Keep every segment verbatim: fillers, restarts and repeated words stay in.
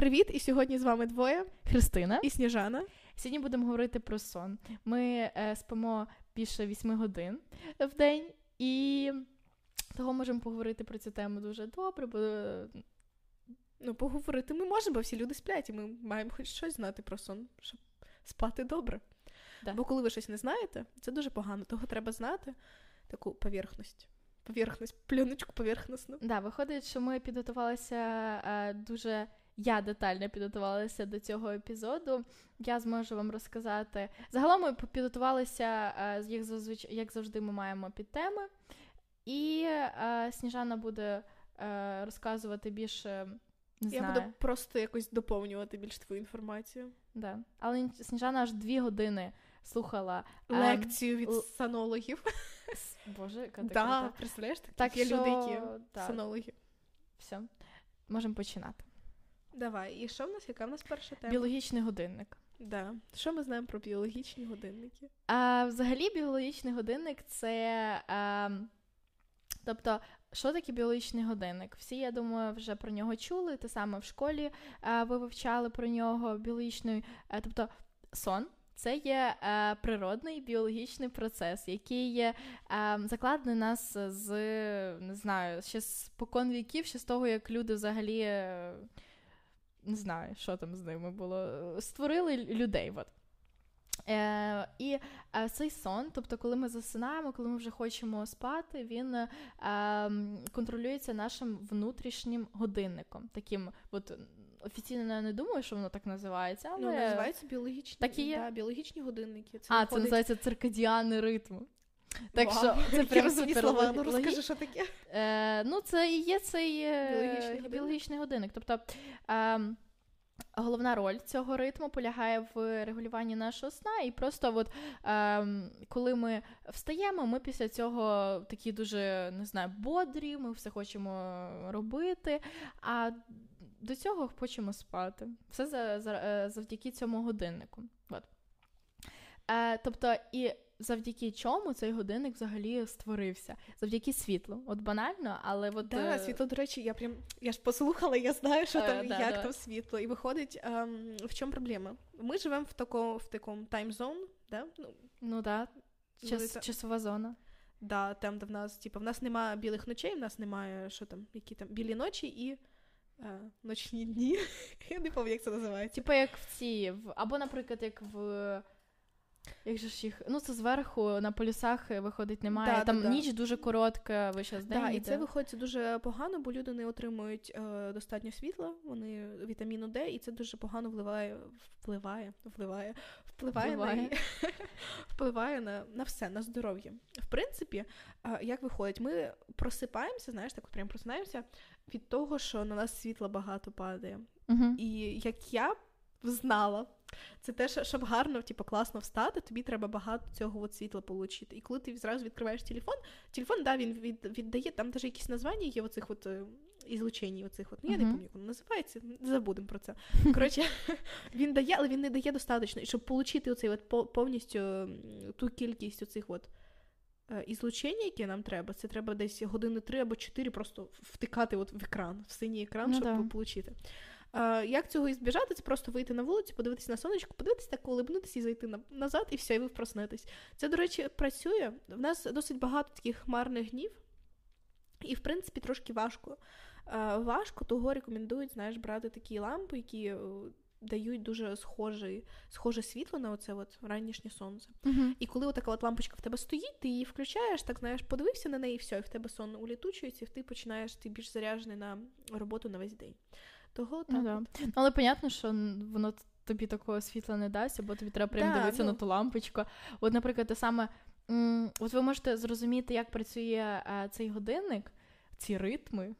Привіт! І сьогодні з вами двоє. Христина і Сніжана. Сьогодні будемо говорити про сон. Ми е, спимо більше вісім годин в день. І того можемо поговорити про цю тему дуже добре, бо... Ну, поговорити ми можемо, бо всі люди сплять, і ми маємо хоч щось знати про сон, щоб спати добре. Да. Бо коли ви щось не знаєте, це дуже погано. Того треба знати таку поверхність. Поверхність, плюночку поверхностну. Так, да, виходить, що ми підготувалися е, дуже... Я детально підготувалася до цього епізоду. Я зможу вам розказати. Загалом ми підготувалися, як завжди, ми маємо під теми. І е, Сніжана буде е, розказувати більше, не знаю. Я буду просто якось доповнювати більш твою інформацію. Да. Але Сніжана аж дві години слухала лекцію від л... сонологів. Боже, яка така. Да, так, представляєш, такі так, є що... люди, які так. Сонологи. Все, можемо починати. Давай, і що в нас, яка в нас перша тема? Біологічний годинник. Да. Що ми знаємо про біологічні годинники? А, взагалі, біологічний годинник – це... А, тобто, що таке біологічний годинник? Всі, я думаю, вже про нього чули, те саме в школі а, ви вивчали про нього біологічний... А, тобто, сон – це є а, природний біологічний процес, який є а, закладений нас з, не знаю, ще з покон віків, ще з того, як люди взагалі... Не знаю, що там з ними було. Створили людей. От. Е, і е, цей сон, тобто коли ми засинаємо, коли ми вже хочемо спати, він е, контролюється нашим внутрішнім годинником. Таким, от, офіційно я не думаю, що воно так називається. Але... Ну, називається біологічні, да, біологічні годинники. Це а, виходить... це називається циркадіанний ритм. Так Вау. Що це прямо супер логічно. Ну, розкажи, що таке. Е, ну, це і є цей біологічний, біологічний годинник. Тобто, е, головна роль цього ритму полягає в регулюванні нашого сна. І просто, от, е, коли ми встаємо, ми після цього такі дуже, не знаю, бодрі, ми все хочемо робити, а до цього хочемо спати. Все за, за, завдяки цьому годиннику. От. Е, тобто, і... Завдяки чому цей годинник взагалі створився? Завдяки світлу. От банально, але... от да, е... світло, до речі, я прям... Я ж послухала, я знаю, що там, е, да, як да. там світло. І виходить, ем, в чому проблема? Ми живемо в такому в такому тайм-зон, да? Ну, ну да, Час, та... часова зона. Да, там, де в нас, типу, в нас немає білих ночей, в нас немає, що там, які там, білі ночі і... ночні дні. Я не пам'ятаю, як це називається. Типу, як в ці... Або, наприклад, як в... Як же ж їх? Ну, це зверху на полюсах виходить немає. Да, там да, ніч да. дуже коротка, ви щас день. Да, і це виходить дуже погано, бо люди не отримують е, достатньо світла, вони вітаміну Д, і це дуже погано впливає, впливає, впливає, впливає, впливає. На, впливає на, на все, на здоров'я. В принципі, е, як виходить, ми просипаємося, знаєш, так от прям просинаємося від того, що на нас світла багато падає. Угу. І як я знала, це те, щоб гарно, типу, класно встати, тобі треба багато цього от світла отримати. І коли ти зразу відкриваєш телефон, телефон, да, він від, віддає, там навіть якісь названня є оцих от ізлучень, оцих от, ну, я uh-huh. не пам'ятаю, як воно називається, забудемо про це. Коротше, він дає, але він не дає достатньо, і щоб отримати оцей от повністю ту кількість оцих от ізлучення, яке нам треба, це треба десь години три або чотири просто втикати от в екран, в синій екран, ну, щоб да. отримати. Як цього і збіжати? Це просто вийти на вулицю, подивитися на сонечко, подивитися так, улибнутися і зайти назад, і все, і ви проснетесь. Це, до речі, працює. В нас досить багато таких хмарних днів, і, в принципі, трошки важко. Важко, того рекомендують, знаєш, брати такі лампи, які дають дуже схоже, схоже світло на оце от ранішнє сонце. Uh-huh. І коли отака от лампочка в тебе стоїть, ти її включаєш, так, знаєш, подивився на неї, і все, і в тебе сон улітучується, і ти починаєш, ти більш заряджений на роботу на весь день. Того, так. Ну, да. ну, але понятно, що воно тобі такого світла не дасть, або тобі треба прям да, дивитися ну... на ту лампочку. От, наприклад, те саме, м- от ви можете зрозуміти, як працює е- цей годинник, ці ритми.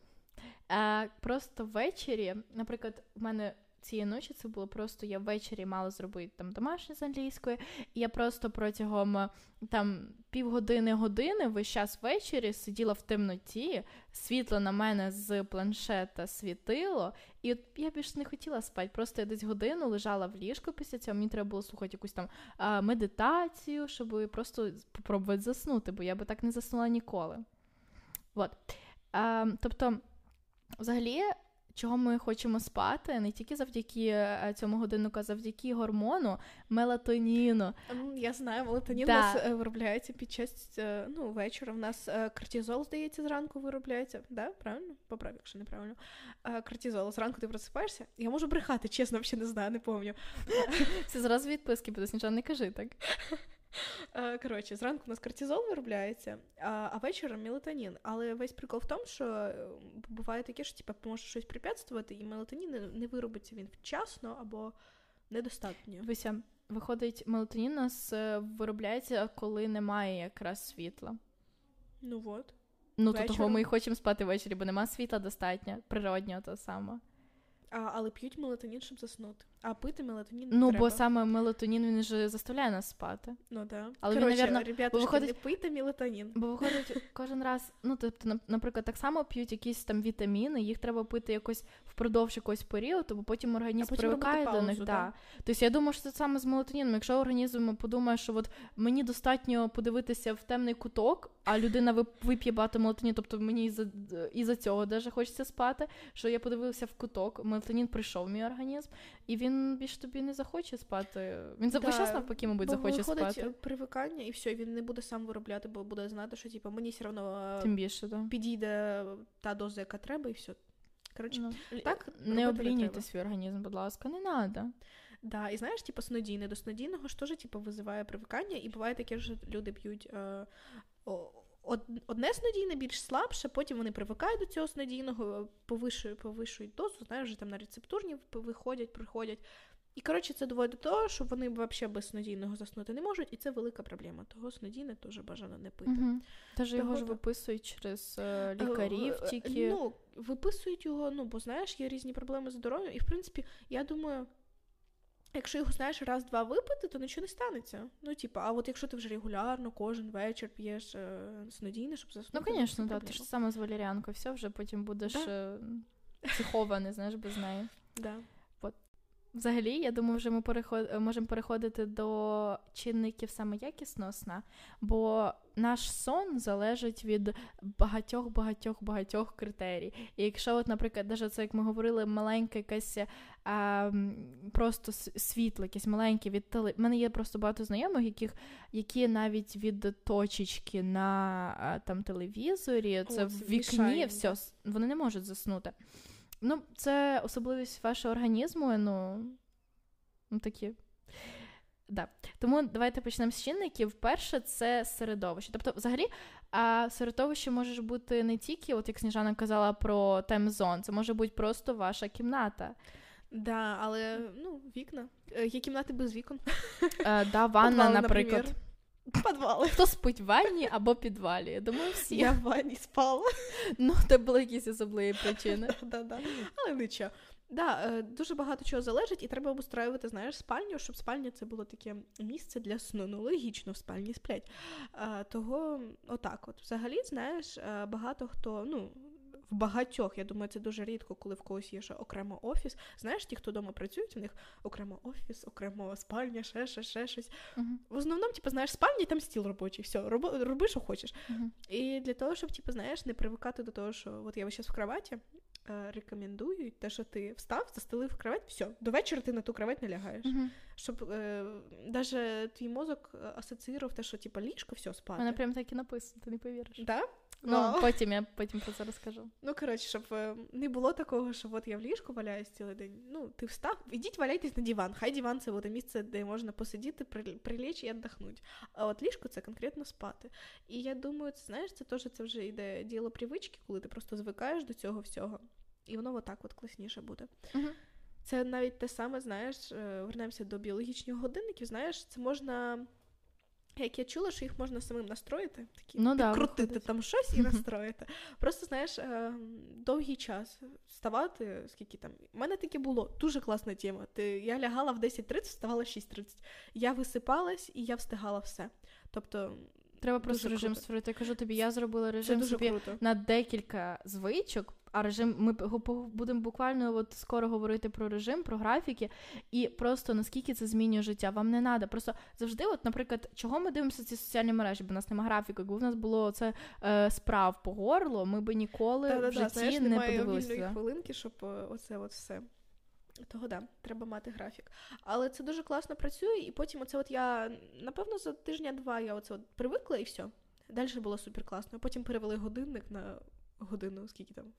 Е- просто ввечері, наприклад, в мене цієї ночі це було просто, я ввечері мала зробити там домашнє з англійської, і я просто протягом там півгодини-години весь час ввечері сиділа в темноті, світло на мене з планшета світило, і от я більше не хотіла спати, просто я десь годину лежала в ліжку після цього, мені треба було слухати якусь там а, медитацію, щоб просто спробувати заснути, бо я би так не заснула ніколи. От. А, тобто, взагалі, чого ми хочемо спати, не тільки завдяки цьому годиннику, а завдяки гормону мелатоніну. Я знаю, мелатонін да. у нас виробляється під час, ну, вечора. У нас кортизол, здається, зранку виробляється. Да? Правильно? Поправ, якщо неправильно. Кортизол. Зранку ти просипаєшся. Я можу брехати, чесно, взагалі не знаю, не пам'ятаю. Це зразу відписки буде, Сніжана, не кажи так. Коротше, зранку у нас кортизол виробляється, а ввечері мелатонін. Але весь прикол в тому, що буває таке, що типу, може щось препятствувати, і мелатонін не виробиться він вчасно або недостатньо. Вися, виходить, мелатонін у нас виробляється, коли немає якраз світла. Ну от. Ну, то того ми і хочемо спати ввечері, бо нема світла достатньо, природнього того самого. А, але п'ють мелатонін, щоб заснути. А пити мелатонін не ну, треба. Ну, бо саме мелатонін, він же заставляє нас спати. Ну, так. Да. Коротше, він, ребята, виходить, не пийте мелатонін. Бо виходить кожен раз, ну, тобто, наприклад, так само п'ють якісь там вітаміни, їх треба пити якось впродовж якогось періоду, бо потім організм привикає до них. Да. Да. Тобто, я думаю, що це саме з мелатоніном. Якщо організм подумає, що от мені достатньо подивитися в темний куток, а людина вип'є багато мелатонін, тобто мені із-за, із-за цього даже хочеться спати, що я подивився в куток, мелатонін прийшов в мій організм, і він Він більш тобі не захоче спати. Він да, час навпаки, мабуть, бо захоче спати. Бо виходить привикання, і все, він не буде сам виробляти, бо буде знати, що типу, мені все одно да. підійде та доза, яка треба, і все. Коротше, ну, так, не облінюйте свій організм, будь ласка, не треба. Да, і знаєш, типу, снодійне до снодійного ж теж типу, визиває привикання, і буває таке, що люди п'ють... Е, о, одне снодійне більш слабше, потім вони привикають до цього снодійного, повишують, повишують дозу, знаєш, вже там на рецептурні виходять, приходять. І, коротше, це доводить до того, що вони взагалі без снодійного заснути не можуть, і це велика проблема. Того снодійне теж бажано не пити. Угу. Тож його ж виписують через е, лікарів тільки. Ну, виписують його, ну, бо, знаєш, є різні проблеми з здоров'ям, і, в принципі, я думаю... Якщо його, знаєш, раз-два випити, то нічого не станеться. Ну, типу, а от якщо ти вже регулярно кожен вечір п'єш е, снодійне, щоб заснути... Ну, звісно, да, ти ж саме з валеріанкою, все, вже потім будеш да. е, психований, знаєш, без неї. Да. От. Взагалі, я думаю, вже ми переход... можемо переходити до чинників саме якісного сна, бо наш сон залежить від багатьох-багатьох-багатьох критерій. І якщо, от, наприклад, навіть це, як ми говорили, маленьке якесь а, просто світло, якесь маленьке від теле... У мене є просто багато знайомих, яких, які навіть від точечки на там, телевізорі, це О, в вікні, мішає. Все, вони не можуть заснути. Ну, це особливість вашого організму, ну, ну такі... Да. Тому давайте почнемо з чинників. Перше, це середовище. Тобто, взагалі, середовище може бути не тільки, от як Сніжана казала про тайм-зон, це може бути просто ваша кімната. Да, але, ну, вікна. Є кімнати без вікон. А, да, ванна, Подвали, наприклад. наприклад. Підвали. Хто спить в ванні або підвалі? Я думаю, всі. Я в ванні спала. Ну, це були якісь особливі причини. Да-да-да. Але нічого. Да, дуже багато чого залежить, і треба обустраювати, знаєш, спальню, щоб спальня це було таке місце для сну. Ну, логічно, в спальні сплять. Того, отак от. Взагалі, знаєш, багато хто, ну, в багатьох, я думаю, це дуже рідко, коли в когось є ще окремо офіс. Знаєш, ті, хто вдома працюють, у них окремо офіс, окремо спальня, ще, ще, ще щось. Uh-huh. В основному, типу, знаєш, спальня і там стіл робочий, все, роби, роби що хочеш. Uh-huh. І для того, щоб, типу, знаєш, не привикати до того, що от я зараз в кроваті, рекомендують те, що ти встав, застелив кровать, все, до вечора ти на ту кровать не лягаєш. Uh-huh. Щоб е, даже твій мозок асоціював те, що типу ліжко, все, спати. Вона прям так і написано, ти не повіриш. Да? Ну, no. потім я потім про це розкажу. Ну, коротше, щоб е, не було такого, що от я в ліжку валяюсь цілий день. Ну, ти встав, ідіть валяйтесь на диван. Хай диван – це от місце, де можна посидіти, прилечь і віддохнути. А от ліжко – це конкретно спати. І я думаю, це, знаєш, це теж це вже йде діло привички, коли ти просто звикаєш до цього всього. І воно отак от класніше буде. Uh-huh. Це навіть те саме, знаєш, вернемося до біологічних годинників, знаєш, це можна... Як я чула, що їх можна самим настроїти, такі, ну, да, крутити виходить. Там щось і настроїти. Просто, знаєш, довгий час вставати, скільки там... У мене таке було, дуже класна тема. Я лягала в десять тридцять, вставала в шість тридцять. Я висипалась і я встигала все. Тобто... Треба просто режим круто створити. Я кажу тобі, я зробила режим собі круто на декілька звичок, А режим, ми будемо буквально от скоро говорити про режим, про графіки, і просто наскільки це змінює життя. Вам не треба. Просто завжди, от, наприклад, чого ми дивимося ці соціальні мережі, бо в нас немає графіку. Якби в нас було це е, справ по горло, ми би ніколи та, в та, житті та, та, не подивилися. Та, немає хвилинки, щоб оце от все. Того, да, треба мати графік. Але це дуже класно працює, і потім оце от я, напевно, за тижня-два я оце от привикла, і все. Далі було супер класно. Потім перевели годинник на годину, скільки там,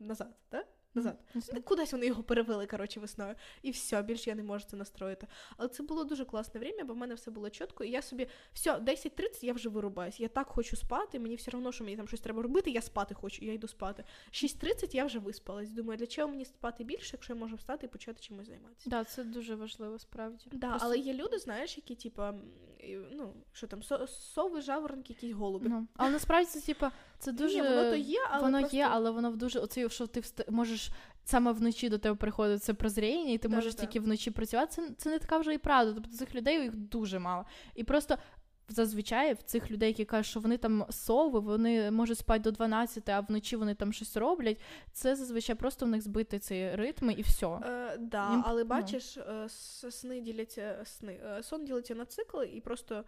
назад, так? Назад. Mm-hmm. Кудись вони його перевели, коротше, весною. І все, більше я не можу це настроїти. Але це було дуже класне время, бо в мене все було чітко. І я собі, все, десять тридцять я вже вирубаюсь. Я так хочу спати, мені все одно, що мені там щось треба робити, я спати хочу, я йду спати. шість тридцять я вже виспалась. Думаю, для чого мені спати більше, якщо я можу встати і почати чимось займатися. Да, це дуже важливо, справді. Да, просто... але є люди, знаєш, які, типа, ну, що там, со- сови, жаворонки, якісь голуби. No. Але насправді це, типа, це дуже... Ні, воно то є, але воно просто... є, але воно в дуже... Оце, що ти вст... можеш саме вночі до тебе приходить це прозріння, і ти так, можеш так. тільки вночі працювати. Це, це не така вже і правда. Тобто цих людей їх дуже мало. І просто зазвичай в цих людей, які кажуть, що вони там сови, вони можуть спати до дванадцяти, а вночі вони там щось роблять, це зазвичай просто в них збити ці ритми і все. Е, да, Їм... але бачиш, сни діляться, сни, сон ділиться на цикли і просто...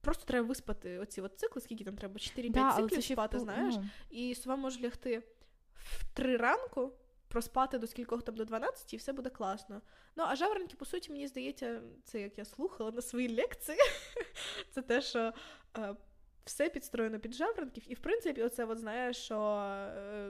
Просто треба виспати оці от цикли, скільки там треба, чотири-п'ять да, циклів спати, в... знаєш, ну. І сова може лягти в три ранку, проспати до скількох там, до дванадцяти, і все буде класно. Ну, а жаворонки, по суті, мені здається, це як я слухала на своїй лекції, це те, що е, все підстроєно під жаворонків, і, в принципі, оце, от, знаєш, що е,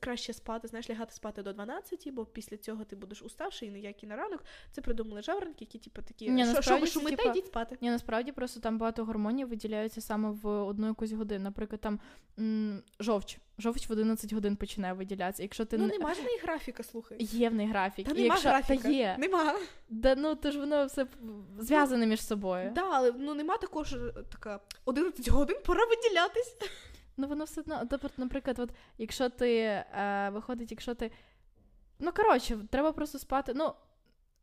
краще спати, знаєш, лягати спати до дванадцяти, бо після цього ти будеш уставший, і ніякий на ранок. Це придумали жаворонки, які, типу, такі, ні, що, що ви шумите, типу, йдіть спати. Ні, насправді, просто там багато гормонів виділяються саме в одну якусь годину. Наприклад, там м- жовч. Жовч в одинадцять годин починає виділятися. Якщо ти ну, не... немає ж в неї графіка, слухай. Є в неї графік. Та нема якщо... графіка. Та є. Нема. Да, ну, то ж воно все зв'язане між собою. Так, да, але ну, нема також така одинадцять годин, пора виділятись. Ну, воно все одно, наприклад, от, якщо ти, е, виходить, якщо ти, ну, коротше, треба просто спати, ну,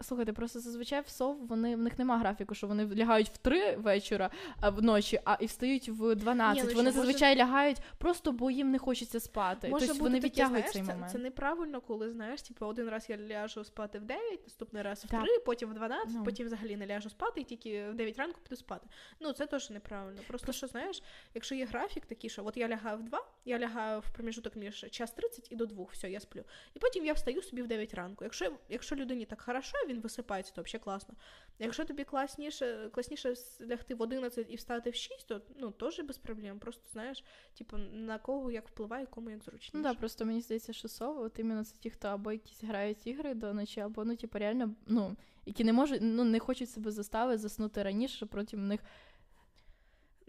слухайте, просто зазвичай в сов, вони, в них нема графіку, що вони лягають в три вечора а, вночі, а і встають в дванадцять. Ні, ну, вони зазвичай може... лягають просто, бо їм не хочеться спати. Тобто вони відтягують цей момент. Це, це неправильно, коли, знаєш, типу, один раз я ляжу спати в дев'ять, наступний раз в так. три, потім в дванадцять, ну. потім взагалі не ляжу спати, і тільки в дев'ять ранку піду спати. Ну, це теж неправильно. Просто, Про... що, знаєш, якщо є графік такий, що от я лягаю в два, я лягаю в проміжуток між час тридцять і до двох, все, я сплю. І потім я встаю собі в дев'ять ранку. Якщо, якщо людині так хорошо, він висипається, то взагалі класно. Якщо тобі класніше, класніше лягти в одинадцять і встати в шість, то ну, теж без проблем. Просто, знаєш, типу, на кого як впливає, кому як зручніше. Ну так, да, просто мені здається, що сови, от іменно це ті, хто або якісь грають ігри до ночі, або, ну, типу, реально, ну, які не можуть, ну, не хочуть себе заставити заснути раніше, що проти них...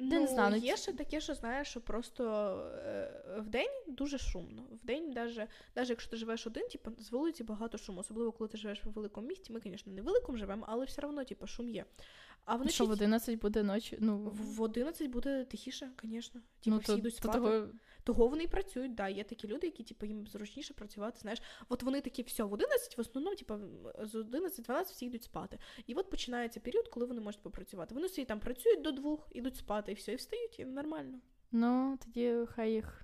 Ну, знаю, є ще таке, що знаєш, що просто е, вдень дуже шумно. Вдень, навіть якщо ти живеш один, типу, з вулиці багато шуму. Особливо, коли ти живеш в великому місті. Ми, звісно, не в великому живемо, але все одно, типу, шум є. А вночі... Що, в одинадцять буде ночі? Ну... В одинадцять буде тихіше, звісно. Типу, ну, всі то, йдуть спати. То того... того вони і працюють, да. Є такі люди, які, типу, їм зручніше працювати, знаєш. От вони такі, все, в одинадцять, в основному, типу, з одинадцяти до дванадцяти всі йдуть спати. І от починається період, коли вони можуть попрацювати. Вони всі там працюють до двох, ідуть спати. І все, і встають, і нормально. Ну, тоді хай їх,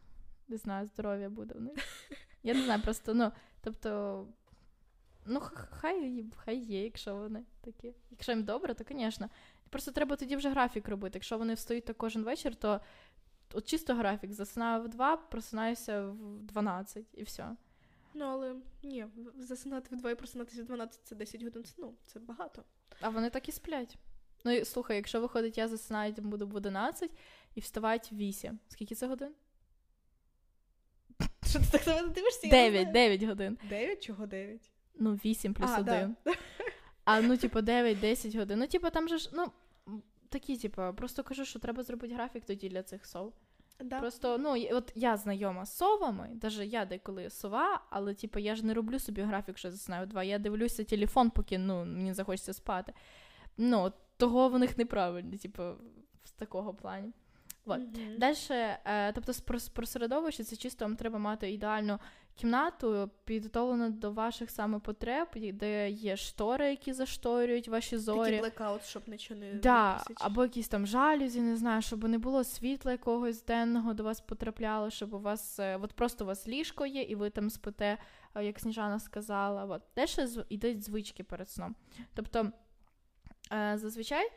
не знаю, здоров'я буде в них. Я не знаю, просто, ну, тобто, ну, хай, хай є, якщо вони такі. Якщо їм добре, то, звісно. Просто треба тоді вже графік робити. Якщо вони встають так кожен вечір, то от чисто графік. Засинаю в два, просинаюся в дванадцять, і все. Ну, але, ні, засинати в два і просинатися в дванадцять – це десять годин сну. Це багато. А вони так і сплять. Ну, і, слухай, якщо виходить, я засинаю, там буду в одинадцять і вставати в вісім. Скільки це годин? Що ти так на мене дивишся? дев'ять, дев'ять годин. дев'ять? Чого дев'ять? Ну, вісім плюс а, один. Да. А, ну, типу, дев'ять-десять годин. Ну, типу, там же ж, ну, такі, типу, просто кажу, що треба зробити графік тоді для цих сов. Да. Просто, ну, от я знайома з совами, навіть я деколи сова, але, типу, я ж не роблю собі графік, що засинаю два. Я дивлюся телефон, поки, ну, мені захочеться спати. Ну, того в них неправильно, типу, з такого плані. Вот. Mm-hmm. Дальше, е, тобто, про, про середовище, це чисто вам треба мати ідеальну кімнату підготовлено до ваших саме потреб, де є штори, які зашторюють ваші зорі. Такий блекаут, щоб нічого не... Да, або якісь там жалюзі, не знаю, щоб не було світла якогось денного до вас потрапляло, щоб у вас... От просто у вас ліжко є, і ви там спите, як Сніжана сказала. От. Де ще йдуть звички перед сном. Тобто, зазвичай...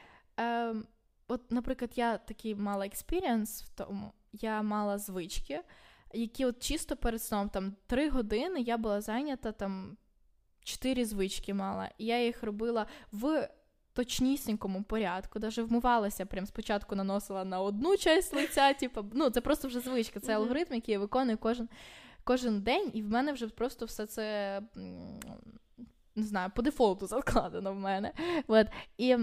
От, наприклад, я такий мала експіріенс в тому, я мала звички, які от чисто перед сном, там, три години я була зайнята, там, чотири звички мала. І я їх робила в точнісінькому порядку, навіть вмивалася, прям спочатку наносила на одну часть лиця, типу, ну, це просто вже звичка, це алгоритм, який я виконую кожен, кожен день, і в мене вже просто все це, не знаю, по дефолту закладено в мене. От, і...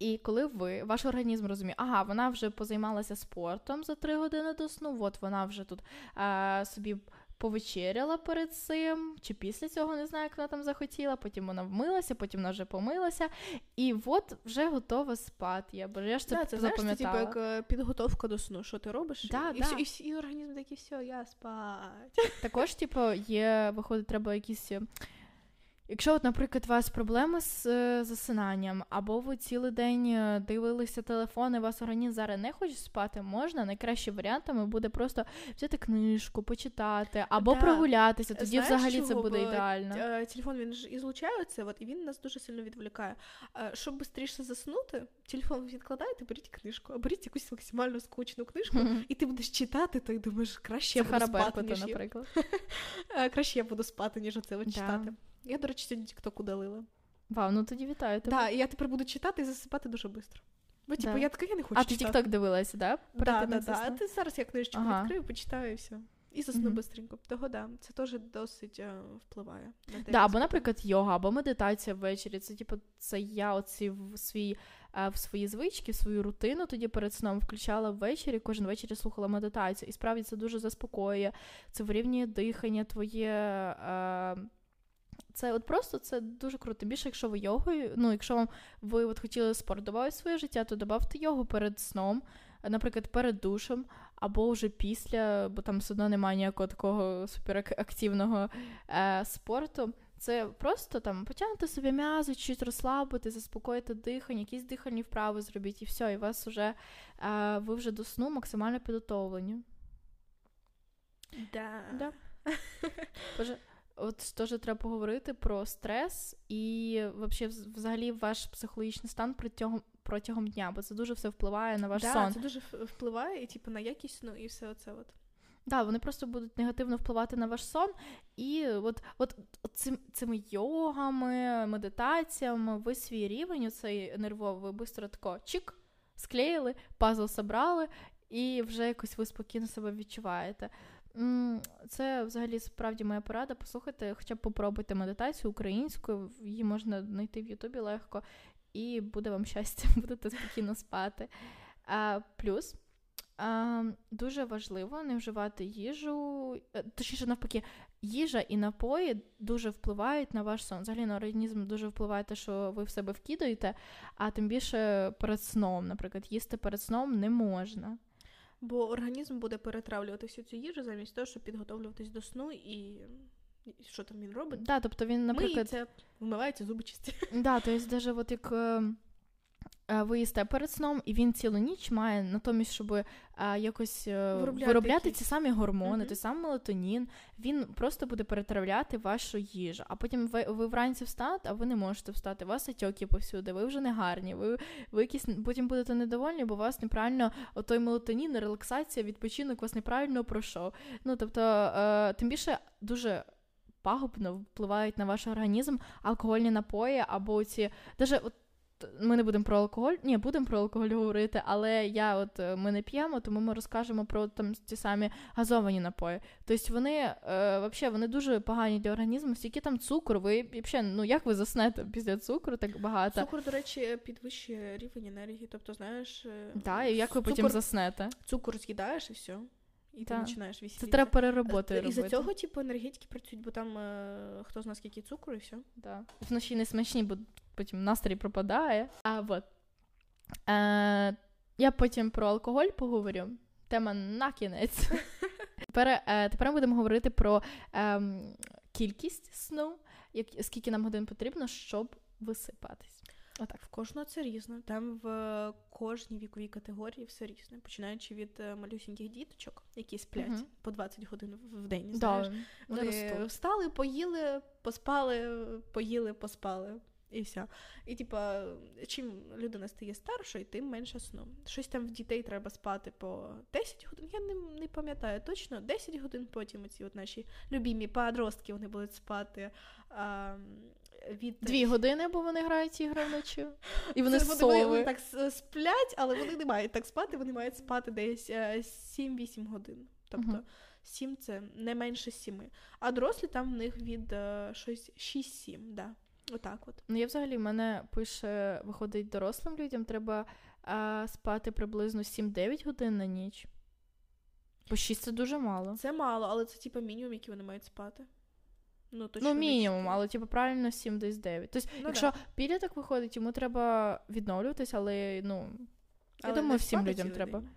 І коли ви, ваш організм розуміє, ага, вона вже позаймалася спортом за три години до сну, от вона вже тут е, собі повечеряла перед цим, чи після цього, не знаю, як вона там захотіла, потім вона вмилася, потім вона вже помилася, і от вже готова спати. Я, я ж це, да, це запам'ятала. Знаєш, це типу як підготовка до сну, що ти робиш, да, і, да. І, і, і організм такий, все, я спать. Також, типу, є, виходить, треба якісь... Якщо, от, наприклад, у вас проблеми з е, засинанням, або ви цілий день дивилися телефон, і вас організм зараз не хоче спати, можна, найкращим варіантом буде просто взяти книжку, почитати, або да. прогулятися, тоді знаєш, взагалі це буде ідеально. Телефон, він ж ізлучає це, от, і він нас дуже сильно відволікає. Щоб швидше заснути, телефон відкладаєте, беріть книжку, а беріть якусь максимально скучну книжку, mm-hmm. і ти будеш читати, то й думаєш, краще я, буду спати, ніж... наприклад. краще я буду спати, ніж оце от читати. Я, до речі, сьогодні тік-ток удалила. Вау, ну тоді вітаю тебе. Так, і я тепер буду читати і засипати дуже швидко. Бо, типу, да. я така, я не хочу а читати. А ти тік-ток дивилася, так? Да? Так, да, да, да. А ти зараз я книжечку ага. відкрию, почитаю і все. І засну mm-hmm. швидко. Того, да, це теж досить е, впливає. Так, да, або, наприклад, йога, або медитація ввечері. Це, типу, це я оці в свій... в свої звички, в свою рутину тоді перед сном включала ввечері, кожен вечір слухала медитацію. І справді це дуже заспокоює. Це вирівнює дихання твоє... Е, Це от просто це дуже круто. Більше, якщо ви йогою, ну, якщо вам ви от хотіли спорт додати в своє життя, то додавте йогу перед сном, наприклад, перед душем, або вже після, бо там все одно немає ніякого такого суперактивного е, спорту. Це просто там потягнути собі м'язи, чуть розслабити, заспокоїти дихання, якісь дихальні вправи зробіть, і все, і вас вже е, ви вже до сну максимально підготовлені. Да. Да. От теж треба поговорити про стрес і взагалі ваш психологічний стан протягом, протягом дня, бо це дуже все впливає на ваш да, сон. Так, це дуже впливає і типу, на якість сну, і все оце от. Так, да, вони просто будуть негативно впливати на ваш сон. І от, от цим, цими йогами, медитаціями ви свій рівень оцей нервовий бистро тако чик, склеїли, пазл собрали і вже якось ви спокійно себе відчуваєте. Це, взагалі, справді моя порада. Послухайте, хоча б попробуйте медитацію українською, її можна знайти в Ютубі легко, і буде вам щастя, будете спокійно спати. А, плюс, а, дуже важливо не вживати їжу, точніше, навпаки, їжа і напої дуже впливають на ваш сон. Взагалі, на організм дуже впливає те, що ви в себе вкидаєте, а тим більше перед сном, наприклад, їсти перед сном не можна. Бо організм буде перетравлювати всю цю їжу замість того, щоб підготовлюватись до сну і, і що там він робить. Да, тобто він, наприклад... Миється, вмивається, зуби чисті. Да, тобто даже от як ви їсте перед сном, і він цілу ніч має натомість, щоб якось виробляти, виробляти ці самі гормони, uh-huh. той самий мелатонін, він просто буде перетравляти вашу їжу. А потім ви, ви вранці встанете, а ви не можете встати, у вас отеки повсюди, ви вже не гарні, ви, ви якісь, потім будете недовольні, бо у вас неправильно той мелатонін, релаксація, відпочинок у вас неправильно пройшов. Ну, тобто, е, тим більше дуже... пагубно впливають на ваш організм алкогольні напої або ці... Даже от ми не будемо про алкоголь, ні, будемо про алкоголь говорити, але я от, ми не п'ємо, тому ми розкажемо про там ті самі газовані напої. Тобто вони, е, вообще, вони дуже погані для організму, стільки там цукру, ви, вообще, ну як ви заснете після цукру так багато? Цукор, до речі, підвищує рівень енергії, тобто, знаєш... Так, да, і як ви цукор, потім заснете? Цукор з'їдаєш і все. І ти починаєш вісіти. Це треба перероботи робити. І за цього, типу, енергетики працюють, бо там е, хто знає скільки цукру і все. Да. Вночі не смачні, бо потім настрій пропадає. А от. Е, я потім про алкоголь поговорю. Тема на кінець. Тепер, е, тепер ми будемо говорити про е, кількість сну, як, скільки нам годин потрібно, щоб висипатись. Отак. В кожного це різно. Там в кожній віковій категорії все різне. Починаючи від малюсіньких діточок, які сплять uh-huh. по двадцять годин в день, знаєш. Да, вони встали, поїли, поспали, поїли, поспали. І все. І, типа, чим людина стає старшою, тим менше сну. Щось там в дітей треба спати по десять годин, я не, не пам'ятаю точно, десять годин, потім оці от наші любімі подростки, вони будуть спати а, від... Дві години, бо вони грають ігри вночі. І вони сови. Вони, вони так сплять, але вони не мають так спати, вони мають спати десь сім-вісім годин. Тобто, угу. сім – це не менше сім. А дорослі там в них від щось шість-сім, так. Да. Отак от. Ну, я взагалі, мене пише, виходить, дорослим людям треба а, спати приблизно сім-дев'ять годин на ніч. По шість це дуже мало. Це мало, але це, типу, мінімум, який вони мають спати. Ну, точно ну мінімум, не але, типу, правильно сім-дев'ять. Тобто, ну, якщо да. підліток виходить, йому треба відновлюватись, але, ну, але я думаю, всім людям треба. День.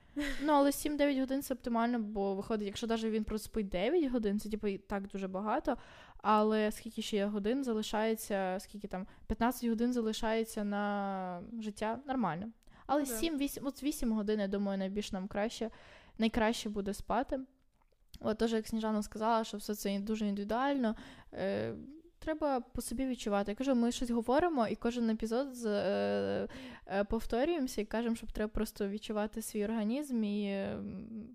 Ну, але сім-дев'ять годин – це оптимально, бо виходить, якщо навіть він проспить дев'ять годин, це, типу, і так дуже багато. Але скільки ще годин залишається, скільки там, п'ятнадцять годин залишається на життя, нормально. Але сім-вісім, от вісім годин, я думаю, найбільш нам краще, найкраще буде спати. От теж, як Сніжана сказала, що все це дуже індивідуально, е, треба по собі відчувати. Я кажу, ми щось говоримо, і кожен епізод з, е, е, повторюємося і кажемо, що треба просто відчувати свій організм і е,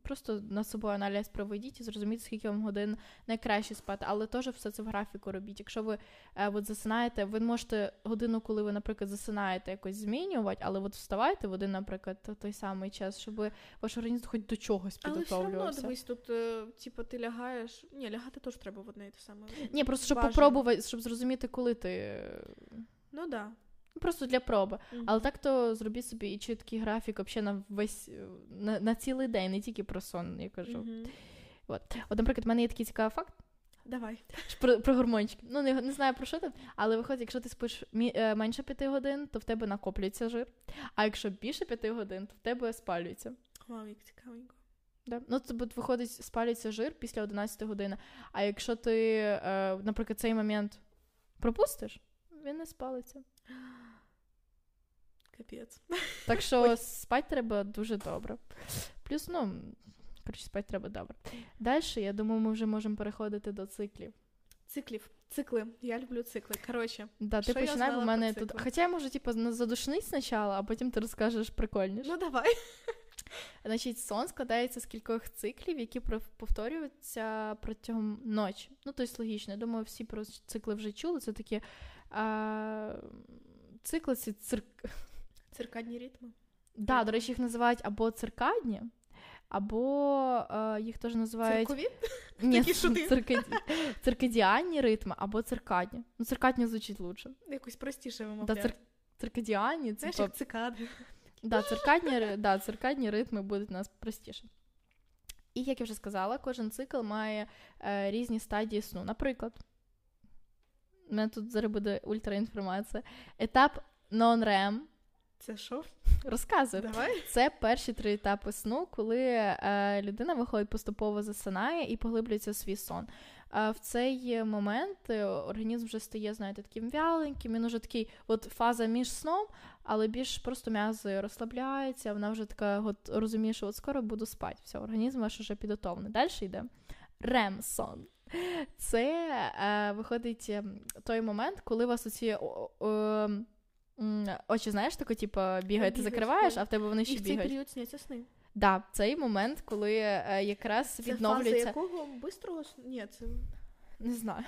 просто над собою аналіз проведіть і зрозуміти, скільки вам годин найкраще спати. Але теж все це в графіку робіть. Якщо ви е, от засинаєте, ви можете годину, коли ви, наприклад, засинаєте, якось змінювати, але от вставайте в один, наприклад, той самий час, щоб ваш організм хоч до чогось підготовлювався. Але все одно, дивись, тут, типу, ти лягаєш... Ні, лягати теж треба в одне і те саме. Ні, просто щоб попробувати, щоб зрозуміти, коли ти... Ну, да. Просто для проби. Mm-hmm. Але так то зробіть собі і чіткий графік взагалі на весь... На, на цілий день, не тільки про сон, я кажу. Mm-hmm. От. От, наприклад, в мене є такий цікавий факт. Давай. Про, про гормончики. Ну, не, не знаю, про що там, але виходить, якщо ти спиш мі, е, менше п'яти годин, то в тебе накоплюється жир. А якщо більше п'яти годин, то в тебе спалюється. Вау, як цікавенько. Да. Ну, це виходить, спалюється жир після одинадцятої години. А якщо ти, е, наприклад, цей момент пропустиш, він не спалиться. Капець. Так що Ой. спати треба дуже добре. Плюс, ну, коротше, спати треба добре. Далі, я думаю, ми вже можемо переходити до циклів. Циклів. Цикли. Я люблю цикли. Коротше. Да, ти починай, бо в мене тут... Хоча я можу, типу, задушнить спочатку, а потім ти розкажеш прикольніше. Ну, давай. Значить, сон складається з кількох циклів, які повторюються протягом ночі. Ну, тобто, логічно. Я думаю, всі про цикли вже чули. Це такі а... цикли, ці цирк... циркадні ритми. Так, да, до речі, їх називають або циркадні, або а, їх теж називають... Циркові? Ні, циркаді... циркадіанні ритми, або циркадні. Ну, циркадні звучить лучше. Якось простіше вимовляти. Да, цир... циркадіанні. Це знаєш, як по... цикади. Да, циркадні, да, циркадні ритми будуть у нас простіше. І, як я вже сказала, кожен цикл має е, різні стадії сну. Наприклад, у мене тут зараз буде ультраінформація. Етап нон-рем. Це що? Розказую. Давай. Це перші три етапи сну, коли е, людина виходить поступово засинає і поглиблюється в свій сон. Е, в цей момент організм вже стає, знаєте, таким вяленьким, він уже такий, от фаза між сном, але більш просто м'язи розслабляються, вона вже така, от розуміє, що от скоро буду спати. Все, організм ваш вже підготовлений. Далі йде рем-сон. Це е, виходить той момент, коли вас оці... О, о, очі, знаєш, тако, типу, бігає, ти закриваєш, сни. А в тебе вони ще бігають. І в цей бігають. Період сняться сни. Да, цей момент, коли е, якраз це відновлюється... Це фаза якого? Бистрого? Ні, це... Не знаю.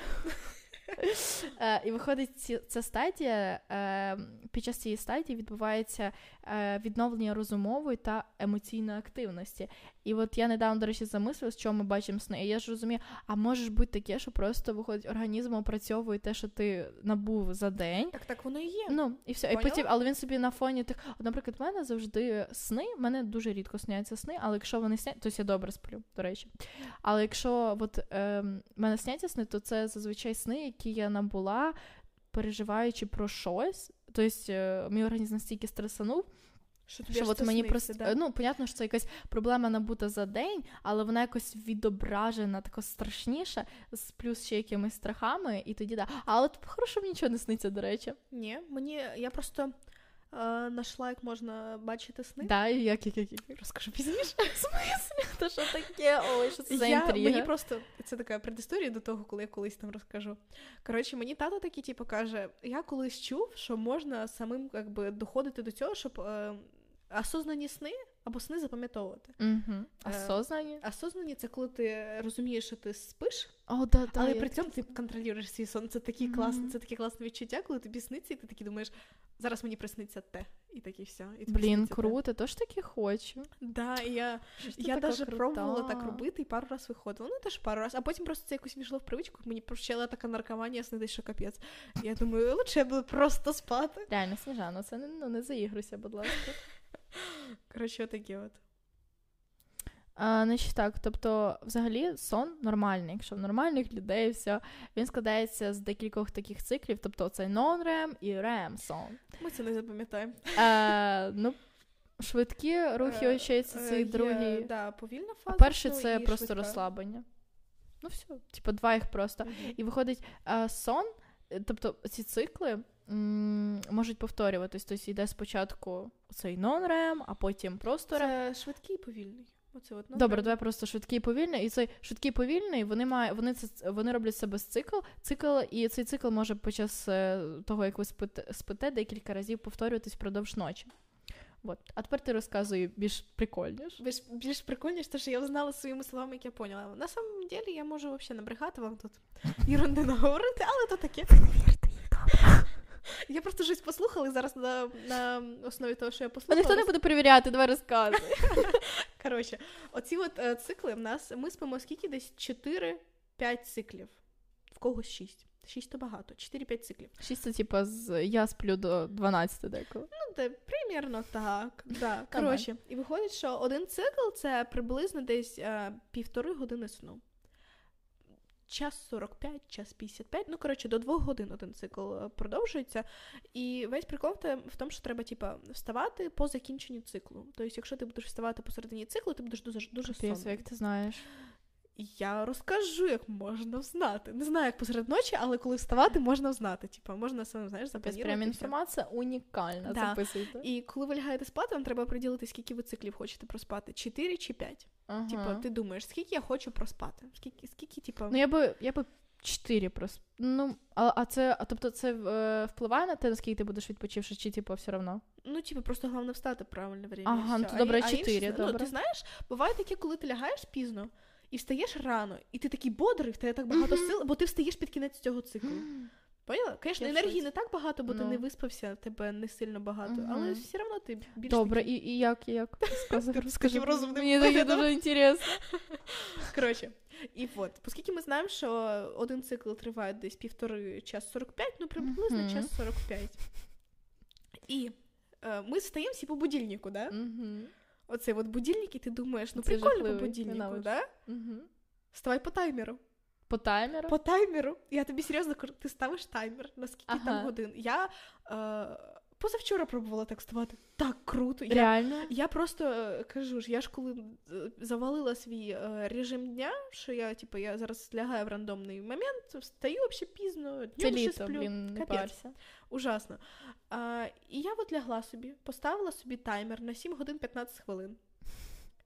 е, і виходить, ці, ця стадія, е, під час цієї стадії відбувається е, відновлення розумової та емоційної активності. І от я недавно, до речі, замислилась, що ми бачимо сни. І я ж розумію, а може бути таке, що просто виходить організм опрацьовує те, що ти набув за день. Так, так воно і є. Ну, і все. І потім, але він собі на фоні тих... От, наприклад, в мене завжди сни, в мене дуже рідко сняться сни, але якщо вони сняться, то я добре сплю, до речі. Але якщо от е, в мене сняться сни, то це зазвичай сни, які я набула, переживаючи про щось. Тобто, е, мій організм настільки стресанув, Що, тобі що от мені просто, да? Ну, понятно, що це якась проблема набута за день, але вона якось відображена тако страшніше, з плюс ще якимись страхами, і тоді, да. А от хорошо, нічого не сниться, до речі. Ні, мені, я просто знайшла, е, як можна бачити сни. Да, як, як, як, як, розкажу пізніше. В смислі? То що таке? Ой, що це за інтрига? Мені просто, це така предісторія до того, коли я колись там розкажу. Коротше, мені тато такий, типу, каже, я колись чув, що можна самим, якби, доходити до цього, щоб... Е, осознані сни або сни запам'ятовувати. Угу. Осознані? Осознані – це коли ти розумієш, що ти спиш, О, да, да, але при цьому ти контролюєш свій сон. Це такі, угу. класні, це такі класні відчуття, коли тобі сниться, і ти такі думаєш, зараз мені присниться те. І таке все. І блін, круто, те. Тож таки хочу. Да, я, я навіть пробувала так робити, і пару раз виходила. Ну, теж пару раз. А потім просто це якось війшло в привичку, мені почала така наркоманія снитись, що капець. Я думаю, лучше я буду просто спати. Реально, Сніжано, це не, ну, не заігруйся, будь ласка. Коротше, отакі от. А, значить так, тобто, взагалі, сон нормальний. Якщо в нормальних людей все, він складається з декількох таких циклів, тобто це non-рем і rem сон. Ми це не запам'ятаємо. А, ну, швидкі рухи очей, це цей другий. Да, повільна фаза. Перший ну, це просто швидка. Розслаблення. Ну все, типу два їх просто. Mm-hmm. І виходить а, сон, тобто ці цикли можуть повторюватись. Тобто йде спочатку цей non-рем, а потім просто рем. Це швидкий і повільний. Оце от, ну, добре, давай просто швидкий і повільний. І цей швидкий і повільний, вони, має, вони, це, вони роблять себе з цикл, цикл, і цей цикл може під час того, як ви спите, спите декілька разів повторюватись впродовж ночі. От. А тепер ти розказуй більш прикольніше. Більш, більш прикольніше, тому що я узнала своїми словами, як я поняла. На самом деле я можу взагалі набрехати вам тут ерунди наговорити, але то таке. Ви не вірте їй, добре. Я просто щось послухала, і зараз на, на основі того, що я послухала... А ніхто не буде перевіряти, давай розказуй. Коротше, оці от е, цикли в нас, ми спимо скільки десь? чотири-п'ять циклів. В когось шість. шість то багато. чотири-п'ять циклів. шість це типа з я сплю до дванадцяти деколи. Ну, де, примірно так. Да. Коротше, і виходить, що один цикл це приблизно десь е, півтори години сну. Час сорок п'ять, час п'ятдесят п'ять, ну, коротше, до двох годин один цикл продовжується. І весь прикол в тому, що треба, типа, вставати по закінченню циклу. Тобто, якщо ти будеш вставати посередині циклу, ти будеш дуже, дуже сонний. Як ти знаєш? Я розкажу, як можна взнати. Не знаю, як посеред ночі, але коли вставати, можна взнати. Типа, можна саме, знаєш, запланувати. Прямо інформація унікальна, да. Записуйте. І коли ви лягаєте спати, вам треба приділити, скільки ви циклів хочете проспати. Чотири чи п'ять. Ага. Типа, ти думаєш, скільки я хочу проспати? Скільки, скільки, типа... Ну, я би, я би чотири проспати. Ну, а, а це, а, тобто, це впливає на те, наскільки ти будеш відпочивши, чи, типа, все равно? Ну, типу, просто головне встати правильно в рівні. Ага, ну, то добре, чотири, добре. Ну, ти знаєш, буває таке, коли ти лягаєш пізно, і встаєш рано, і ти такий бодрий, в тебе так багато mm-hmm. сил, бо ти встаєш під кінець цього циклу. Поняла? Звісно, енергії щось. Не так багато, бо no. ти не виспався, тебе не сильно багато, mm-hmm. але все одно ти більш... Добре, такий... і, і як, і як? Розкажи, мені таке дуже інтересно. Коротше, і от, оскільки ми знаємо, що один цикл триває десь півтори час сорок п'ять, ну приблизно mm-hmm. час сорок п'ять. І е, ми встаємо всі по будильнику, так? Да? Mm-hmm. Оцей от будильник, і ти думаєш, ну це прикольно жахливий, по будильнику, да? Угу. Вставай по таймеру. По таймеру? По таймеру. Я тобі серйозно кажу, ти ставиш таймер, на скільки ага. там годин. Я е, позавчора пробувала так вставати. Так круто. Реально? Я, я просто кажу ж, я ж коли завалила свій е, режим дня, що я, типу, я зараз лягаю в рандомний момент, встаю взагалі пізно, днем ще сплю. Блін, не парся. Ужасно. А, і я от лягла собі, поставила собі таймер на сім годин п'ятнадцять хвилин.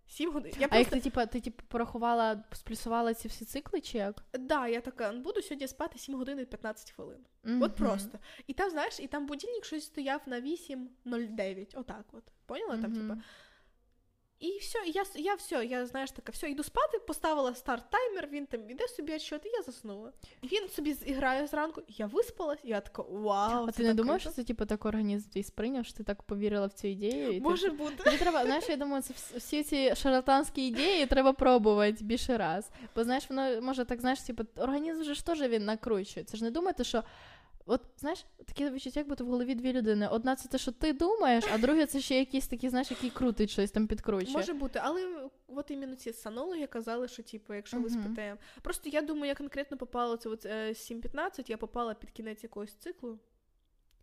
сім годин. Я а просто... як ти, типу, ти, типу, порахувала, сплюсувала ці всі цикли, чи як? Так, да, я така, буду сьогодні спати сім годин і п'ятнадцять хвилин. Mm-hmm. От просто. І там, знаєш, і там будильник щось стояв на вісім нуль дев'ять, отак от. Поняла? Mm-hmm. Там, типу... І все, я, я все, я, знаєш, така, все, йду спати, поставила старт-таймер, він там іде собі отчет, і я заснула. Він собі грає зранку, я виспалась, я така, вау. А ти не думаєш, що це, типу, так організм твій сприйняв, що ти так повірила в цю ідею? І може ти... бути. Тобі треба, знаєш, я думаю, це всі ці шарлатанські ідеї треба пробувати більше раз. Бо, знаєш, воно може так, знаєш, типу, організм вже ж теж він накручує. Це ж не думайте, що... От, знаєш, таке відчуття, як будто в голові дві людини. Одна це те, що ти думаєш, а друге це ще якісь такі, знаєш, які крутить щось там підкручує. Може бути, але от іменно ці сонологи казали, що, типу, якщо ви uh-huh. спите... Просто я думаю, я конкретно попала, це от сім п'ятнадцять, я попала під кінець якогось циклу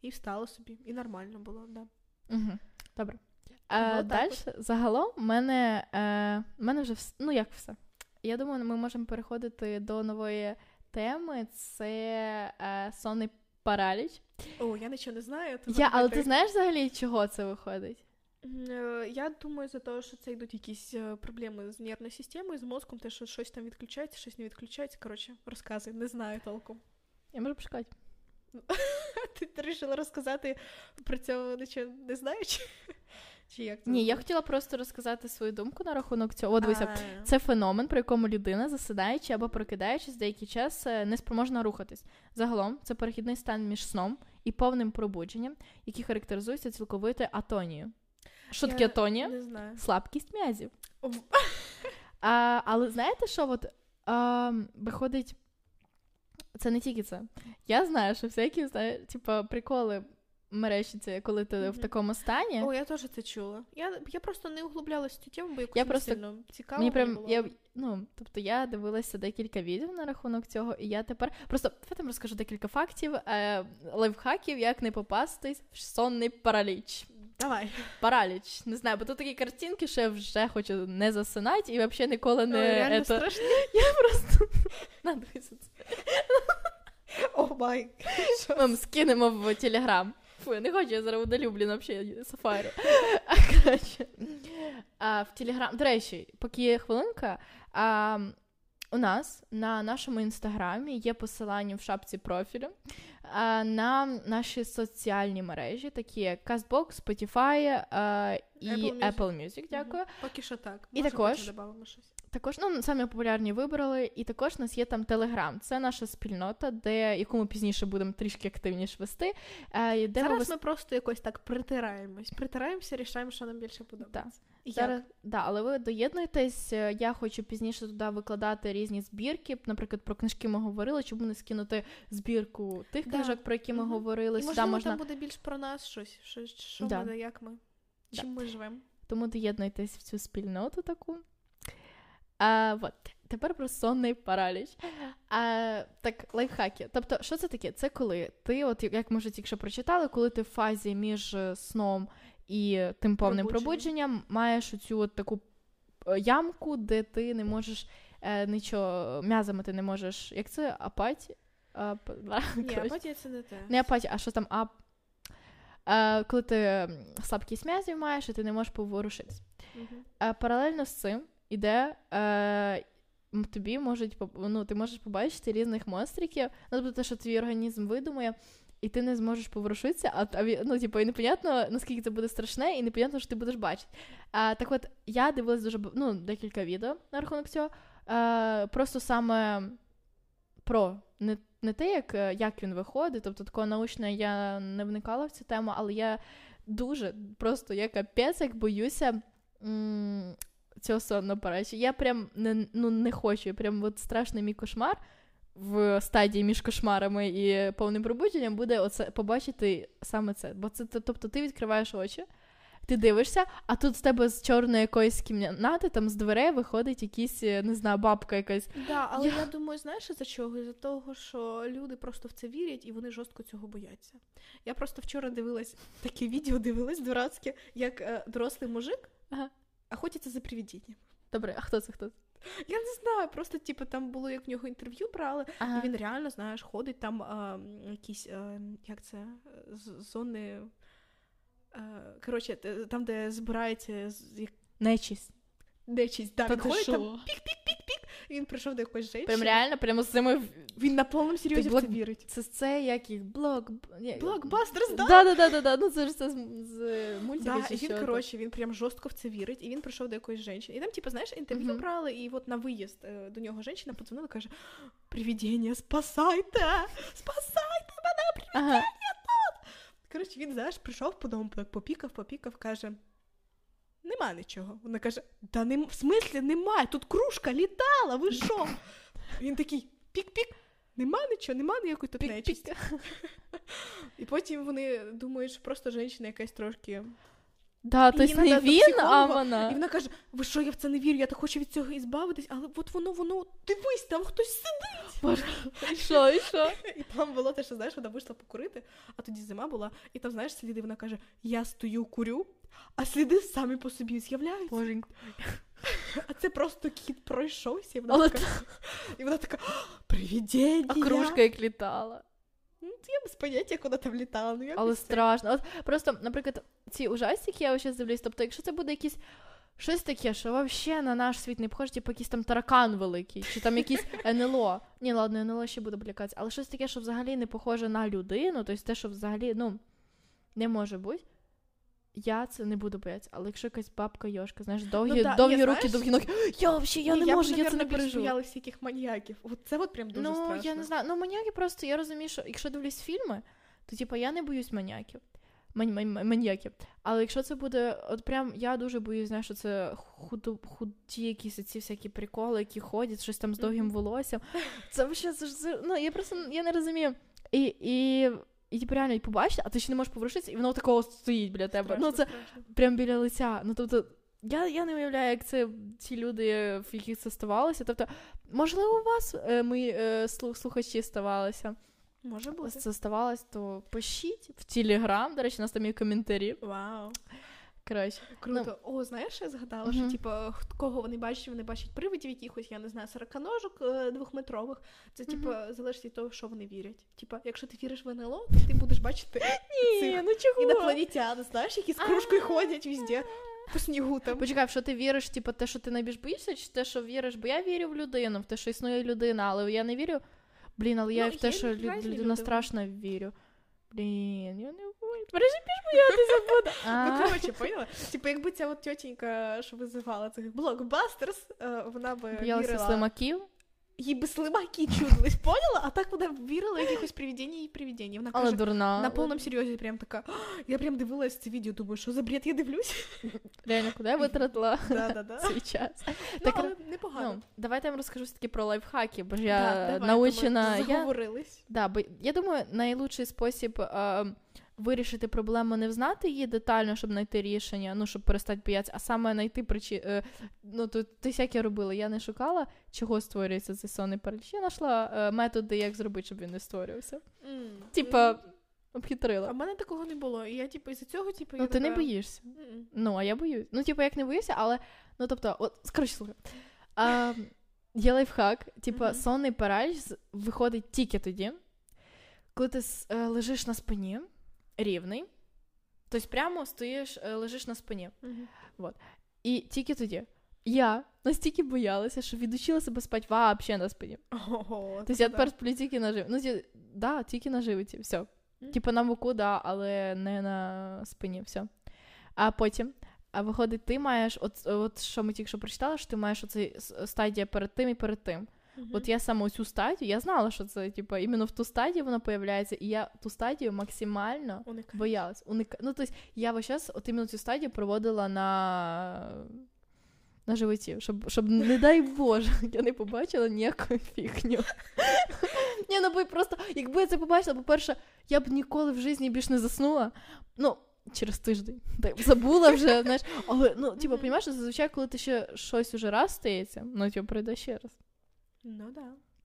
і встала собі. І нормально було, да. Угу, uh-huh. Добре. Е, ну, далі, загалом, в мене, е, мене вже, вс... ну як все. Я думаю, ми можемо переходити до нової теми. Це е, сонний параліч. О, я нічого не знаю. Я, але ти знаєш взагалі, чого це виходить? Я думаю, за те, що це йдуть якісь проблеми з нервною системою, з мозком, те, що щось там відключається, щось не відключається. Коротше, розказуй, не знаю толком. Я можу пошукати. Ти вирішила розказати про це, нічого не знаєш? Чи як це? Ні, я хотіла просто розказати свою думку на рахунок цього. О, дивися, це феномен, при якому людина, засинаючи або прокидаючись деякий час, не спроможна рухатись. Загалом, це перехідний стан між сном і повним пробудженням, який характеризується цілковитою атонією. Що таке атонія? Слабкість м'язів. а, але знаєте, що от, а, виходить, це не тільки це. Я знаю, що всякі, знаю, типу, приколи мерещиться, коли ти mm-hmm. в такому стані. О, я теж це чула. Я, я просто не углублялась в цю тему, бо якось я не просто, сильно цікаво мені прям, я, ну, тобто я дивилася декілька відео на рахунок цього, і я тепер... Просто я там розкажу декілька фактів, е, лайфхаків, як не попастись в сонний параліч. Давай. Параліч. Не знаю, бо тут такі картинки, що я вже хочу не засинати і взагалі ніколи не... Ой, реально это... страшно. Я просто... Надуйся це. О май. Ми скинемо в Telegram. Фу, я не хочу, я зараз удалюблю взагалі сафарі. А, коротше, а, в Telegram... До речі, поки є хвилинка, а, у нас на нашому Інстаграмі є посилання в шапці профілю а, на наші соціальні мережі, такі як Castbox, Spotify а, і Apple Music. Apple Music, дякую. Угу. Поки що так. І може, також, добавимо щось. Також, ну, самі популярні вибрали, і також у нас є там Telegram. Це наша спільнота, де, яку ми пізніше будемо трішки активніше вести. Е, де Зараз ми, вис... ми просто якось так притираємось. Притираємося, рішаємо, що нам більше подобається. Так, Зараз... да, але ви доєднуєтесь. Я хочу пізніше туди викладати різні збірки. Наприклад, про книжки ми говорили, щоб не скинути збірку тих да. книжок, про які ми угу. говорили. І, можливо, там можна... буде більш про нас щось, що, що да. ми, як ми, да. чим ми живемо. Тому доєднуйтесь в цю спільноту таку. А, вот. Тепер про сонний параліч. А, так, лайфхаки. Тобто, що це таке? Це коли ти, от як ми вже тільки що прочитали, коли ти в фазі між сном і тим повним пробудженням маєш оцю от таку ямку, де ти не можеш е, нічого, м'язами ти не можеш, як це, апатія? Ап... Ні, апатія це не те. Не апатія, а що там, ап... Е, коли ти слабкість м'язів маєш, і ти не можеш поворушитись. Угу. Е, паралельно з цим іде, е, тобі можуть, ну, ти можеш побачити різних монстриків, ну, тобто те, що твій організм видумує, і ти не зможеш поворушитися, а, ну, типу, і непонятно, наскільки це буде страшне, і непонятно, що ти будеш бачити. Е, так от, я дивилась дуже, ну, декілька відео на рахунок цього, е, просто саме про, не, не те, як, як він виходить, тобто, такого научно я не вникала в цю тему, але я дуже, просто, я капець, як боюся, м- цього сонного паралічу. Я прям не, ну, не хочу. Я прям от страшний мій кошмар в стадії між кошмарами і повним пробудженням буде оце, побачити саме це. Бо це, тобто ти відкриваєш очі, ти дивишся, а тут з тебе з чорної якоїсь кімнати, там з дверей виходить якісь, не знаю, бабка якась. Так, да, але я... я думаю, знаєш, за чого? Із-за того, що люди просто в це вірять і вони жорстко цього бояться. Я просто вчора дивилась, таке відео дивилась дурацьке, як е, дорослий мужик, ага. охотяться за привидінням. Добре, а хто це, хто це? Я не знаю, просто, типу, там було, як в нього інтерв'ю брали, ага. і він реально, знаєш, ходить там а, якісь, а, як це, зони, а, коротше, там, де збирається... Нечість. Нечість, так, да, він ходить шо? Там, пік-пік-пік-пік, він прийшов до якоїсь жінки. Прям реально, прямо з цими... Він на повному серйозі блок... в це вірить. Це це, як їх, блок... Блокбастерс, да? Да-да-да, ну це ж це з, з мультика да, чи що. Да, він, коротше, він прям жорстко в це вірить, і він прийшов до якоїсь жінки. І там, типу, знаєш, інтерв'ю uh-huh. брали, і от на виїзд до нього жінка подзвонила, каже, привидіння, спасайте, спасайте мене, привидіння ага. тут! Коротше, він, знаєш, прийшов по дому, попікав, попікав, каже... Нема нічого. Вона каже, да не, в смислі немає, тут кружка літала, ви що? Він такий, пік-пік, нема нічого, нема ніякої тут нечисті. І потім вони думають, що просто жінка якась трошки... Да, то есть не він, а вона. І вона каже, ви що, я в це не вірю, я так хочу від цього ізбавитись, але от воно, воно, дивись, там хтось сидить. Боже, і що, і що? І там було те, що, знаєш, вона вийшла покурити, а тоді зима була, і там, знаєш, сліди, вона каже, я стою, курю, а сліди самі по собі з'являються. Боже. А це просто кіт пройшовся, і вона але така, та... і вона така, привидіння. А кружка як літала. Ну, я без поняття, куди там літала. Ну, але це... страшно. От просто, наприклад, ці ужастики, я ось зараз дивлюсь, тобто, якщо це буде якісь щось таке, що вообще на наш світ не похоже, типу якийсь там таракан великий, чи там якийсь НЛО. Ні, ладно, НЛО ще буде блякатися. Але щось таке, що взагалі не похоже на людину, тобто те, що взагалі, ну, не може бути. Я це не буду боятися, але якщо якась бабка-йошка, знаєш, довгі, ну, да, довгі я, руки, знаєш, довгі ноги, я взагалі, я не я можу, б, я навірно, це не переживу. Я б, навірно, боялась яких маніяків, от це от прям дуже ну, страшно. Ну, я не знаю, ну маніяки просто, я розумію, що якщо дивлюсь фільми, то типу я не боюсь маніяків. Маньяків. Але якщо це буде, от прям, я дуже боюсь, знаєш, що це худу, худі якісь ці всякі приколи, які ходять, щось там з довгим волоссям. Це взагалі, це, це, ну, я просто, я не розумію. І, і, і типу реально побачити, а ти ще не можеш поворушитися, і воно такого стоїть біля тебе. Страшно, ну, це страшно. Прям біля лиця. Ну, тобто, я, я не уявляю, як це ті люди, в яких це ставалося. Тобто, можливо, у вас, е, мої е, слухачі, ставалися. Може бути. Це ставалось, то пишіть в Telegram, до речі, у нас там є коментарі. Вау. Коротше. Круто. Ну. О, знаєш, я згадала, mm-hmm. що, типу, кого вони бачать, вони бачать привидів якихось, я не знаю, сороконожок двохметрових. Це, типу, mm-hmm. залежить від того, що вони вірять. Типу, якщо ти віриш в НЛО, то ти будеш бачити цих інопланетян, знаєш, які з кружкою ходять везде. По снігу там. Почекай, що ти віриш, типу, те, що ти найбільш боїшся, чи те, що віриш, бо я вірю в людину, в те, що існує людина, але я не вірю. Блін, але я ну, в те, що люд, людина страшна вірю. Блін, я не вірю. Пережі піш боятися буду. Ну, коротше, поняла? Типу, якби ця от тьотенька, що визивала цих блокбастерс, вона би вірила. Боялася слимаків? Їй би слимаки чудились, поняла? А так вона вірила якихось привидіння і привидіння. Вона каже, дурна. На повному серйозі прям така, я прям дивилась це відео, думаю, що за бред я дивлюсь? Реально, куди я витратила цей час? Ну, але непогано. Давайте я вам розкажу все-таки про лайфхаки, бо ж я научена. Заговорились. Я думаю, найлучший спосіб вирішити проблему не взнати її детально, щоб знайти рішення, ну, щоб перестати боятися, а саме знайти причину. Ну, то ти всяке робила, я не шукала, чого створюється цей сонний параліч. Я знайшла методи, як зробити, щоб він не створювався. Mm. Типа, mm. обхитрила. А в мене такого не було. І я, типу, із-за цього, типу, я... Ну, ти не боїшся. Mm-mm. Ну, а я боюсь. Ну, типу, як не боюся, але, ну, тобто, от, коротше, слухай. А, є лайфхак, типу, mm-hmm. сонний параліч виходить тільки тоді, коли ти лежиш на спині, рівний, тобто прямо стоїш, лежиш на спині. Uh-huh. Вот. І тільки тоді. Я настільки боялася, що відучила себе спати вообще на спині. Oh, тобто я тепер сплю тільки на животі. Ну, ті... да, тільки на животі, все. Mm. Типа на боку, да, але не на спині, все. А потім, а виходить, ти маєш, от, от що ми тільки що прочитали, що ти маєш оцей стадія перед тим і перед тим. Mm-hmm. От я саме цю стадію, я знала, що це, типу, іменно в ту стадію вона появляється, і я ту стадію максимально Уникаю. боялась. Уника... Ну, тобто, я ось зараз, от іменно цю стадію проводила на... на животі, щоб, щоб, не дай Боже, я не побачила ніякої фігню. Ні, ну, бо просто, якби я це побачила, по-перше, я б ніколи в житті більш не заснула. Ну, через тиждень. Так, забула вже, знаєш. Але, ну, типу, розумієш, зазвичай, коли ти ще щось уже раз стається, ну, типу, прийде ще раз. Ну, да.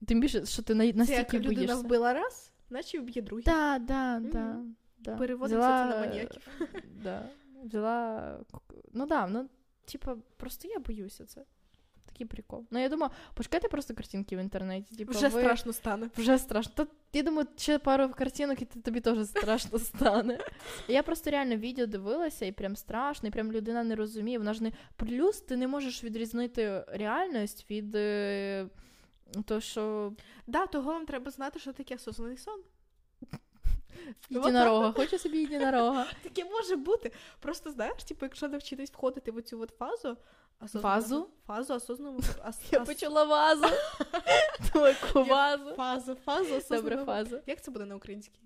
Тим більше, що ти настільки боїшся. Це як людина вбила раз, наче вб'є другий. Так, да, да, да, да. Переводиться це на маніяків. Да. Взяла... Ну, да, ну, типа, просто я боюся це. Такий прикол. Ну, я думаю, почекайте просто картинки в інтернеті. Типа, вже ви... страшно стане. Вже страшно. Та, я думаю, ще пару картинок, і тобі теж страшно стане. Я просто реально відео дивилася, і прям страшно, і прям людина не розуміє. Вона ж не... Плюс ти не можеш відрізнити реальність від... То, що... Да, того вам треба знати, що таке осознаний сон. Єдинорога. Хочу собі єдинорога. Таке може бути. Просто, знаєш, типу, якщо навчитись входити в цю от фазу... Фазу? Фазу осознаного... Я почула вазу. Таку вазу. Фазу, фазу осознаного. Добре, фазу. Як це буде на українській?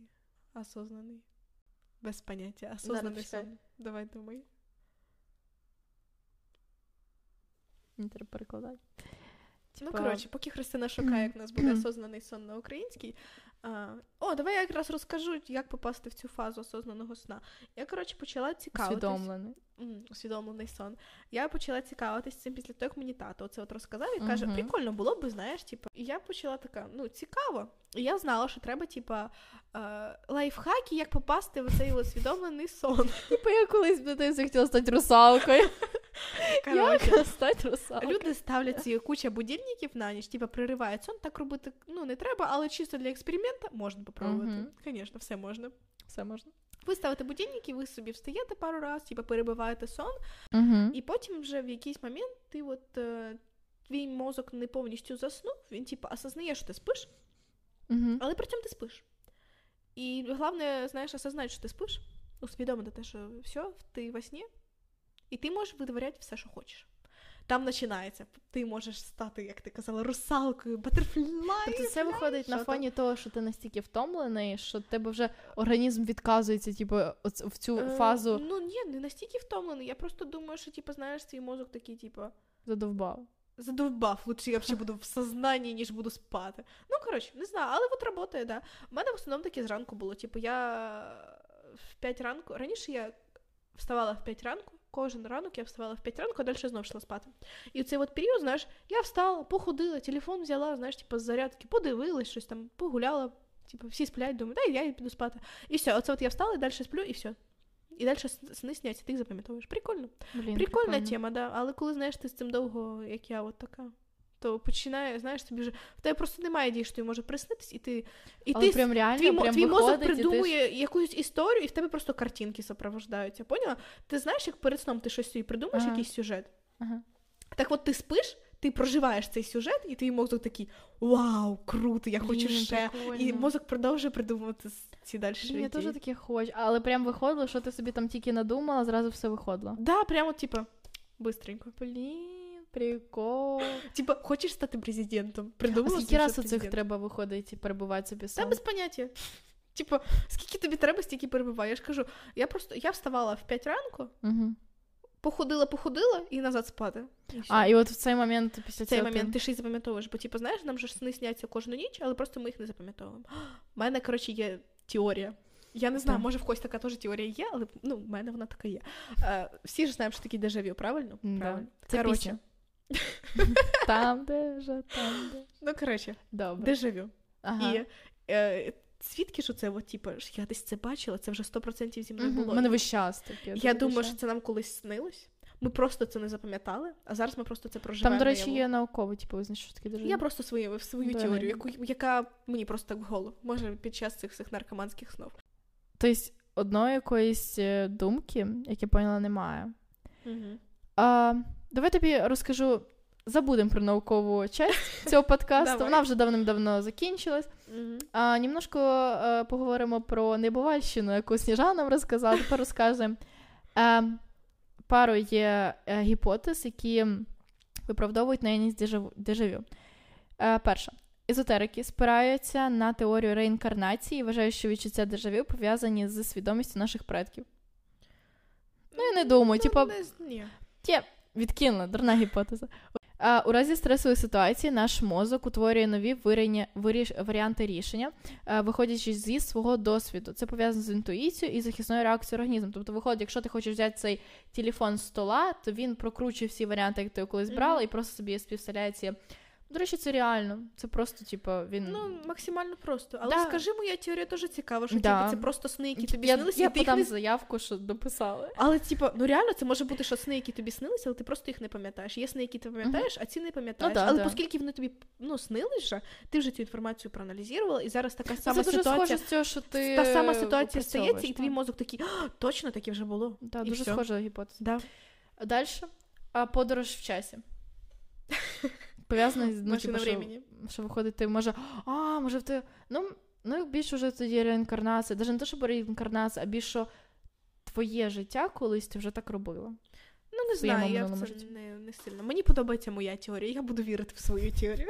Осознаний. Без поняття. Осознаний сон. Давай, думай. Не треба перекладати. Ну, коротше, поки Христина шукає, як у нас буде осознаний сон на українській, О, давай я якраз розкажу, як попасти в цю фазу осознаного сна. Я, коротше, почала цікавитись. Усвідомлений. Mm, усвідомлений сон. Я почала цікавитись цим після того, як мені тато оце от розказав і каже, uh-huh. прикольно було б, знаєш, типу. І я почала така, ну, цікаво. І я знала, що треба, типа, лайфхаки, як попасти в цей усвідомлений сон. Типу, я колись в дитинстві хотіла стати русалкою. Короче, люди ставлять ці куча будильників на ніч, типа приривають сон, так робити, ну, не треба, але чисто для експеримента можна попробувати. Угу. Звісно, все можна. Все можна. Ви ставите будильники, ви собі встаєте пару раз, типа перебиваєте сон, угу. і потім вже в якийсь момент ти от, твій мозок не повністю заснув, він типа осознає, що ти спиш, угу. але при цьому ти спиш. І головне, знаєш, осознати, що ти спиш, усвідомити те, що все, ти во сні. І ти можеш витворяти все, що хочеш. Там починається. Ти можеш стати, як ти казала, русалкою, батерфляєм. Тобто це виходить що на фоні то? того, що ти настільки втомлений, що тебе вже організм відказується, типу, в цю е, фазу. Ну, ні, не настільки втомлений. Я просто думаю, що, типу, знаєш, твій мозок такий, типу... Задовбав. Задовбав. Лучше я вже буду в сознанні, ніж буду спати. Ну, коротше, не знаю, але от працює, да. У мене в основному таке зранку було. Типу, я в п'ять ранку... Раніше я вставала в п'ять ранку. Кожен ранок я вставала в п'ять ранку, а далі знов йшла спати. І в цей от період, знаєш, я встала, походила, телефон взяла, знаєш, типу, з зарядки, подивилась, щось там, погуляла, типу, всі сплять, думаю, да, я піду спати. І все, оце от я встала, і далі сплю, і все. І далі сни сняться, ти їх запам'ятовуєш. Прикольно. Блін, Прикольна прикольно. тема, да. Але коли, знаєш, ти з цим довго, як я, от така, то починає, знаєш, тобі вже... В тебе просто немає дій, що тобі може приснитись, і ти... І Але ти, прям реально, твій, прям твій мозок придумує ти... якусь історію, і в тебе просто картинки супроводжуються, поняла? Ти знаєш, як перед сном ти щось собі придумаєш, ага. якийсь сюжет? Ага. Так от ти спиш, ти проживаєш цей сюжет, і твій мозок такий, вау, круто, я хочу Блін, ще. Прикольно. І мозок продовжує придумувати ці далі ідеї. Я теж таке хочу. Але прям виходило, що ти собі там тільки надумала, зразу все виходило. Так, да, прямо, типа, бистренько. Блін. Прикол. Типа, хочеш стати президентом? Придумала? А скільки раз у цих треба виходити і перебувати собі сам? Та без поняття. Типа, скільки тобі треба, стільки перебувай. Я ж кажу, я просто, я вставала в п'ять ранку, угу. походила-походила і назад спати. І а, і от в цей момент після цього... В цей момент ти... ти ще й запам'ятовуєш, бо, типу, знаєш, нам же сни сняться кожну ніч, але просто ми їх не запам'ятовуємо. У мене, коротше, є теорія. Я не знаю, так. може в когось така теж теорія є, але, ну, в мене вона така є. А, всі ж знаємо, що такі дежавю, правильно? Да. Правильно. Це коротше. Пісня. Там дежа, там дежа. Ну, коротше, дежавю. Ага. І е, свідки, що це, от, типу, я десь це бачила, це вже сто відсотків зі мною угу. було. У мене весь час таке. Я думаю, що це нам колись снилось. Ми просто це не запам'ятали, а зараз ми просто це проживаємо. Там, до речі, є науково, типу, визначено, що таке дежавю. Я просто свою, свою да, теорію, яку, яка мені просто так в голову. Може, під час цих всіх наркоманських снов. Тобто, одної якоїсь думки, як я поняла, немає. Угу. А... Давай тобі розкажу, забудемо про наукову часть цього подкасту, вона вже давним-давно закінчилась. Mm-hmm. А, немножко а, поговоримо про небувальщину, яку Сніжана нам розказала, тепер розкажемо. А, пару є а, гіпотез, які виправдовують наявність дежавю. дежавю. А, перша. Езотерики спираються на теорію реінкарнації, вважають, що відчуття дежавю пов'язані з свідомістю наших предків. Ну, я не думаю, типа... Ні. Відкинула, дурна гіпотеза. А, у разі стресової ситуації наш мозок утворює нові виріння, виріш, варіанти рішення, а, виходячи зі свого досвіду. Це пов'язано з інтуїцією і захисною реакцією організму. Тобто, виходить, якщо ти хочеш взяти цей телефон з стола, то він прокручує всі варіанти, як ти його колись брала, mm-hmm. і просто собі співставляє ці... До речі, це реально. Це просто, типу, він... Ну, максимально просто. Але, да. скажи, моя теорія теж цікава, що, да. типу, це просто сни, які тобі я, снилися. Я подам не... заявку, що дописали. Але, типу, ну реально, це може бути, що сни, які тобі снилися, але ти просто їх не пам'ятаєш. Є сни, які ти пам'ятаєш, uh-huh. а ці не пам'ятаєш. Ну, да, але, да. оскільки вони тобі, ну, снилися, ти вже цю інформацію проаналізувала, і зараз така сама це ситуація... Це дуже схоже з цього, що ти... Та сама ситуація стається, і твій мозок такий, точно таке вже було. Да, і дуже все. Схожа гіпотеза. Да. Далі, подорож в часі. Пов'язано з ну, типу, що, що виходить, ти може, а, може ти, ну, ну більше вже тоді реінкарнація, навіть не те, що реінкарнація, а більше твоє життя колись ти вже так робила. Ну, не знаю, я в це не, не сильно. Мені подобається моя теорія, я буду вірити в свою теорію.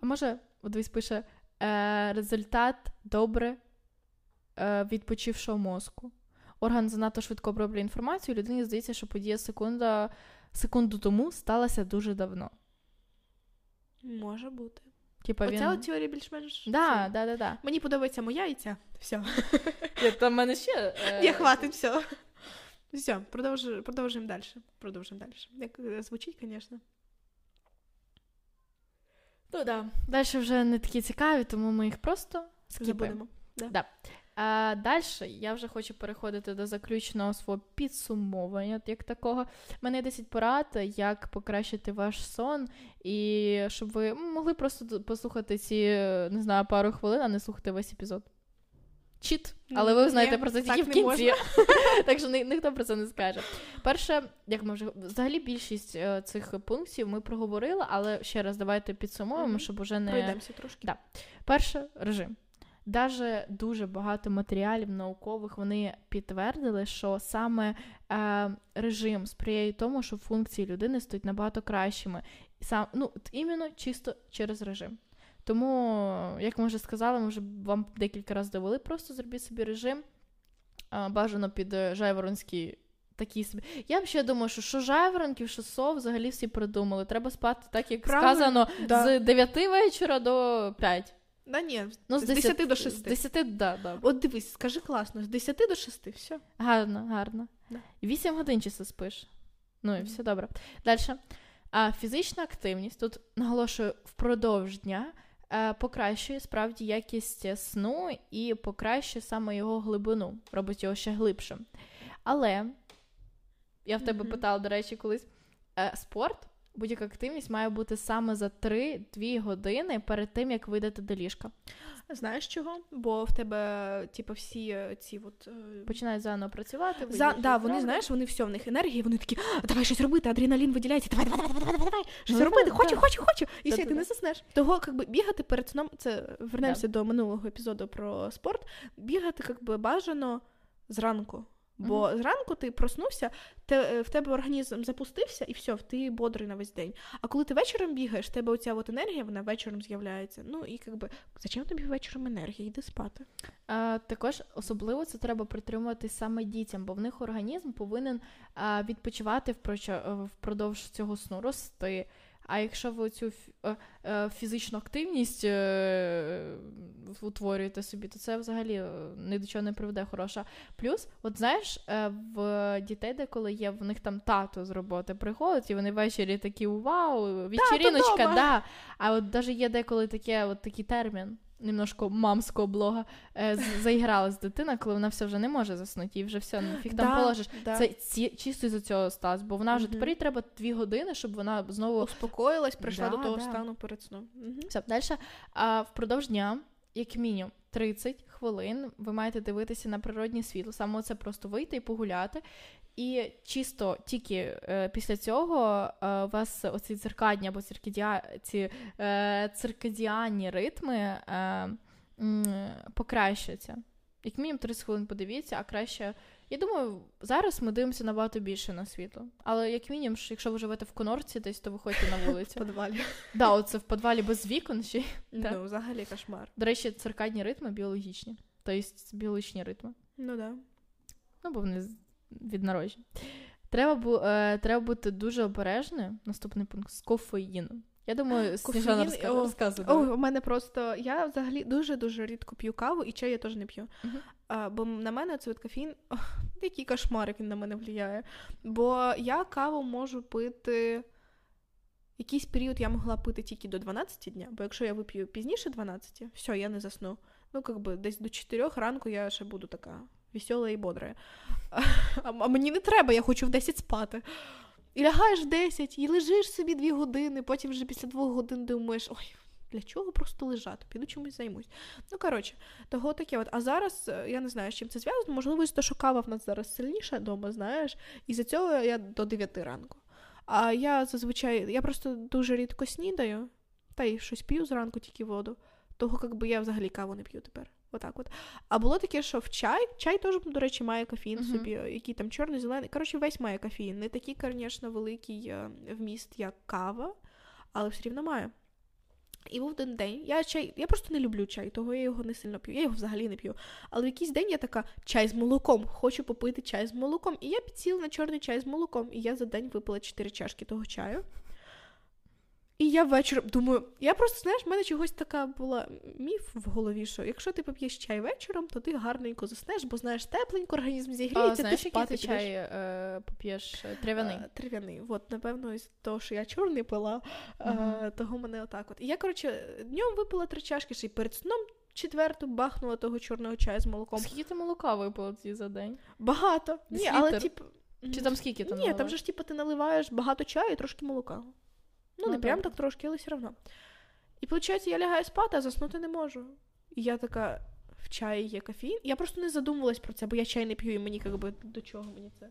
А може, от дивись, пише, е, результат добре е, відпочившого мозку. Орган занадто швидко оброблює інформацію, людині здається, що подія секунда... Секунду тому сталося дуже давно. Може бути. Типа він... Оця от теорія більш-менш... Да, да, да, да. Мені подобається моя і ця. Все. Ні, там в мене ще... Ні, хватить, все. Все, продовжуємо, продовжуємо далі. Продовжуємо далі. Як звучить, звісно. Ну, да. Далі вже не такі цікаві, тому ми їх просто скіпаємо. Да. Да. А далі я вже хочу переходити до заключного свого підсумовування, як такого. У мене є десять порад, як покращити ваш сон, і щоб ви могли просто послухати ці, не знаю, пару хвилин, а не слухати весь епізод. Чіт, але ви знаєте про це тільки в кінці. Так що ні, ніхто про це не скаже. Перше, як ми вже взагалі більшість е, цих пунктів ми проговорили, але ще раз давайте підсумуємо, mm-hmm. щоб уже не... Пройдемося трошки. Да. Перше, режим. Даже дуже багато матеріалів наукових, вони підтвердили, що саме е, режим сприяє тому, що функції людини стають набагато кращими. Сам, ну, іменно чисто через режим. Тому, як ми вже сказали, ми вже вам декілька разів довели, просто зробіть собі режим, бажано під жайворонський такий собі. Я взагалі думаю, що що жайворонків, що сов взагалі всі придумали. Треба спати так, як правильно, сказано, да. З дев'яти вечора до п'ять. Да ні, ну, з, з десяти до шести. З десяти, да, да. От дивись, скажи класно, з десяти до шести, все. Гарно, гарно. Да. Вісім годин часу спиш. Ну і mm-hmm. все добре. Далі. А фізична активність, тут наголошую, впродовж дня покращує справді якість сну і покращує саме його глибину, робить його ще глибшим. Але, я в тебе mm-hmm. питала, до речі, колись, спорт, будь-яка активність має бути саме за три-дві години перед тим, як вийдете до ліжка. Знаєш чого? Бо в тебе, типу, всі ці от... Починають заново працювати. За... Так, да, вони, знаєш, вони все, в них енергії, вони такі, давай щось робити, адреналін виділяється, давай, давай, давай, давай, давай, щось ну, робити, да, хочу, да. хочу, хочу, і да, все, да, ти да. не заснеш. Того, якби, бігати перед сном, це, вернемося да. до минулого епізоду про спорт, бігати, якби, бажано зранку. Бо mm-hmm. зранку ти проснувся, те, в тебе організм запустився, і все, ти бодрий на весь день. А коли ти вечором бігаєш, в тебе оця от енергія, вона вечором з'являється. Ну, і, якби, зачем тобі вечором енергія? Йди спати. А, також особливо це треба притримуватись саме дітям, бо в них організм повинен а, відпочивати впродовж цього сну, рости. А якщо ви цю фізичну активність утворюєте собі, то це взагалі ні до чого не приведе хороша. Плюс, от знаєш, в дітей, де коли є, в них там тато з роботи приходить, і вони ввечері такі, вау, вечеріночка, да. А от навіть є деколи таке, от такий термін, немножко мамського блога, заігралась дитина, коли вона все вже не може заснути, і вже все, фіг там да, положиш. Да. Це ці, чисто із-за цього стас, бо вона вже угу. тепер треба дві години, щоб вона знову... Успокоїлась, прийшла да, до того да. стану перед сном. Угу. Все, далі. А, впродовж дня, як мінімум, тридцять хвилин ви маєте дивитися на природне світло. Саме це просто вийти і погуляти. І чисто тільки е, після цього е, у вас оці дзеркадні або циркадіа, ці, е, циркадіанні ритми е, м, покращаться. Як мінімум тридцять хвилин подивіться, а краще... Я думаю, зараз ми дивимося набагато більше на світло. Але як мінімум, якщо ви живете в конорці десь, то виходьте на вулицю. В підвалі. Так, оце в підвалі без вікон ще. Ну, взагалі кошмар. До речі, циркадні ритми біологічні. Тобто біологічні ритми. Ну, так. Ну, бо вони... від народження. Треба, е, треба бути дуже обережною. Наступний пункт. З кофеїном. Я думаю, Сніжана розказує. Розказу, о, о, у мене просто... Я взагалі дуже-дуже рідко п'ю каву, і чай я теж не п'ю. Uh-huh. А, бо на мене це від кофеїн... О, який кошмар він на мене впливає. Бо я каву можу пити... Якийсь період я могла пити тільки до дванадцятого дня, бо якщо я вип'ю пізніше дванадцятого, все, я не засну. Ну, як би, десь до чотирьох ранку я ще буду така... весела і бодра. А, а мені не треба, я хочу в десять спати. І лягаєш в десять, і лежиш собі дві години, потім вже після двох годин думаєш, ой, для чого просто лежати, піду чомусь займусь. Ну, коротше, того таке от. А зараз, я не знаю, з чим це зв'язано, можливо, з того, що кава в нас зараз сильніша вдома, знаєш, і за цього я до дев'яти ранку. А я зазвичай, я просто дуже рідко снідаю, та й щось п'ю зранку, тільки воду. Того, якби я взагалі каву не п'ю тепер. Отак от. А було таке, що в чай, чай теж, до речі, має кофеїн uh-huh. собі, який там чорний, зелений, коротше, весь має кофеїн. Не такий, звісно, великий вміст, як кава, але все рівно має. І був один день, я чай, я просто не люблю чай, того я його не сильно п'ю, я його взагалі не п'ю. Але в якийсь день я така, чай з молоком, хочу попити чай з молоком. І я підсіла на чорний чай з молоком, і я за день випила чотири чашки того чаю. І я ввечері думаю, я просто, знаєш, в мене чогось така була міф в голові, що якщо ти поп'єш чай вечором, то ти гарненько заснеш, бо, знаєш, тепленько організм зігріється, ти спати підеш. Знаєш, який ти чай е, поп'єш? Трав'яний. А, трав'яний. От, напевно, із того, що я чорний пила, uh-huh. е, того мене отак от. І я, коротше, днем випила три чашки, ще й перед сном четверту бахнула того чорного чаю з молоком. Скільки ти молока випила за день? Багато. Ні, Ні але, типу... Чи там скільки ти Ні, наливаєш? Там же ж, типу, ти наливаєш багато чаю і трошки молока. Ну, ну, не прям так трошки, але все одно. І, виходить, я лягаю спати, а заснути не можу. І я така, в чаї є кофеїн. Я просто не задумувалась про це, бо я чай не п'ю, і мені, як би, до чого мені це?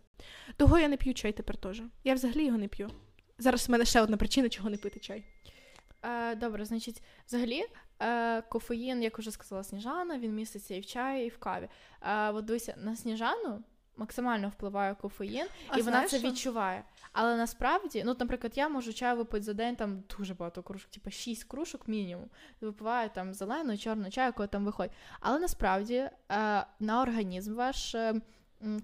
Того я не п'ю чай тепер теж. Я взагалі його не п'ю. Зараз в мене ще одна причина, чого не пити чай. Е, добре, значить, взагалі, е, кофеїн, як уже сказала Сніжана, він міститься і в чаї, і в каві. Е, от дивися, на Сніжану максимально впливає кофеїн, а і вона це що? Відчуває. Але насправді, ну, наприклад, я можу чаю випити за день там дуже багато кружок, типу шість кружок мінімум. Випиваю там зелену, чорну чаю, коли там виходить. Але насправді е, на організм ваш е,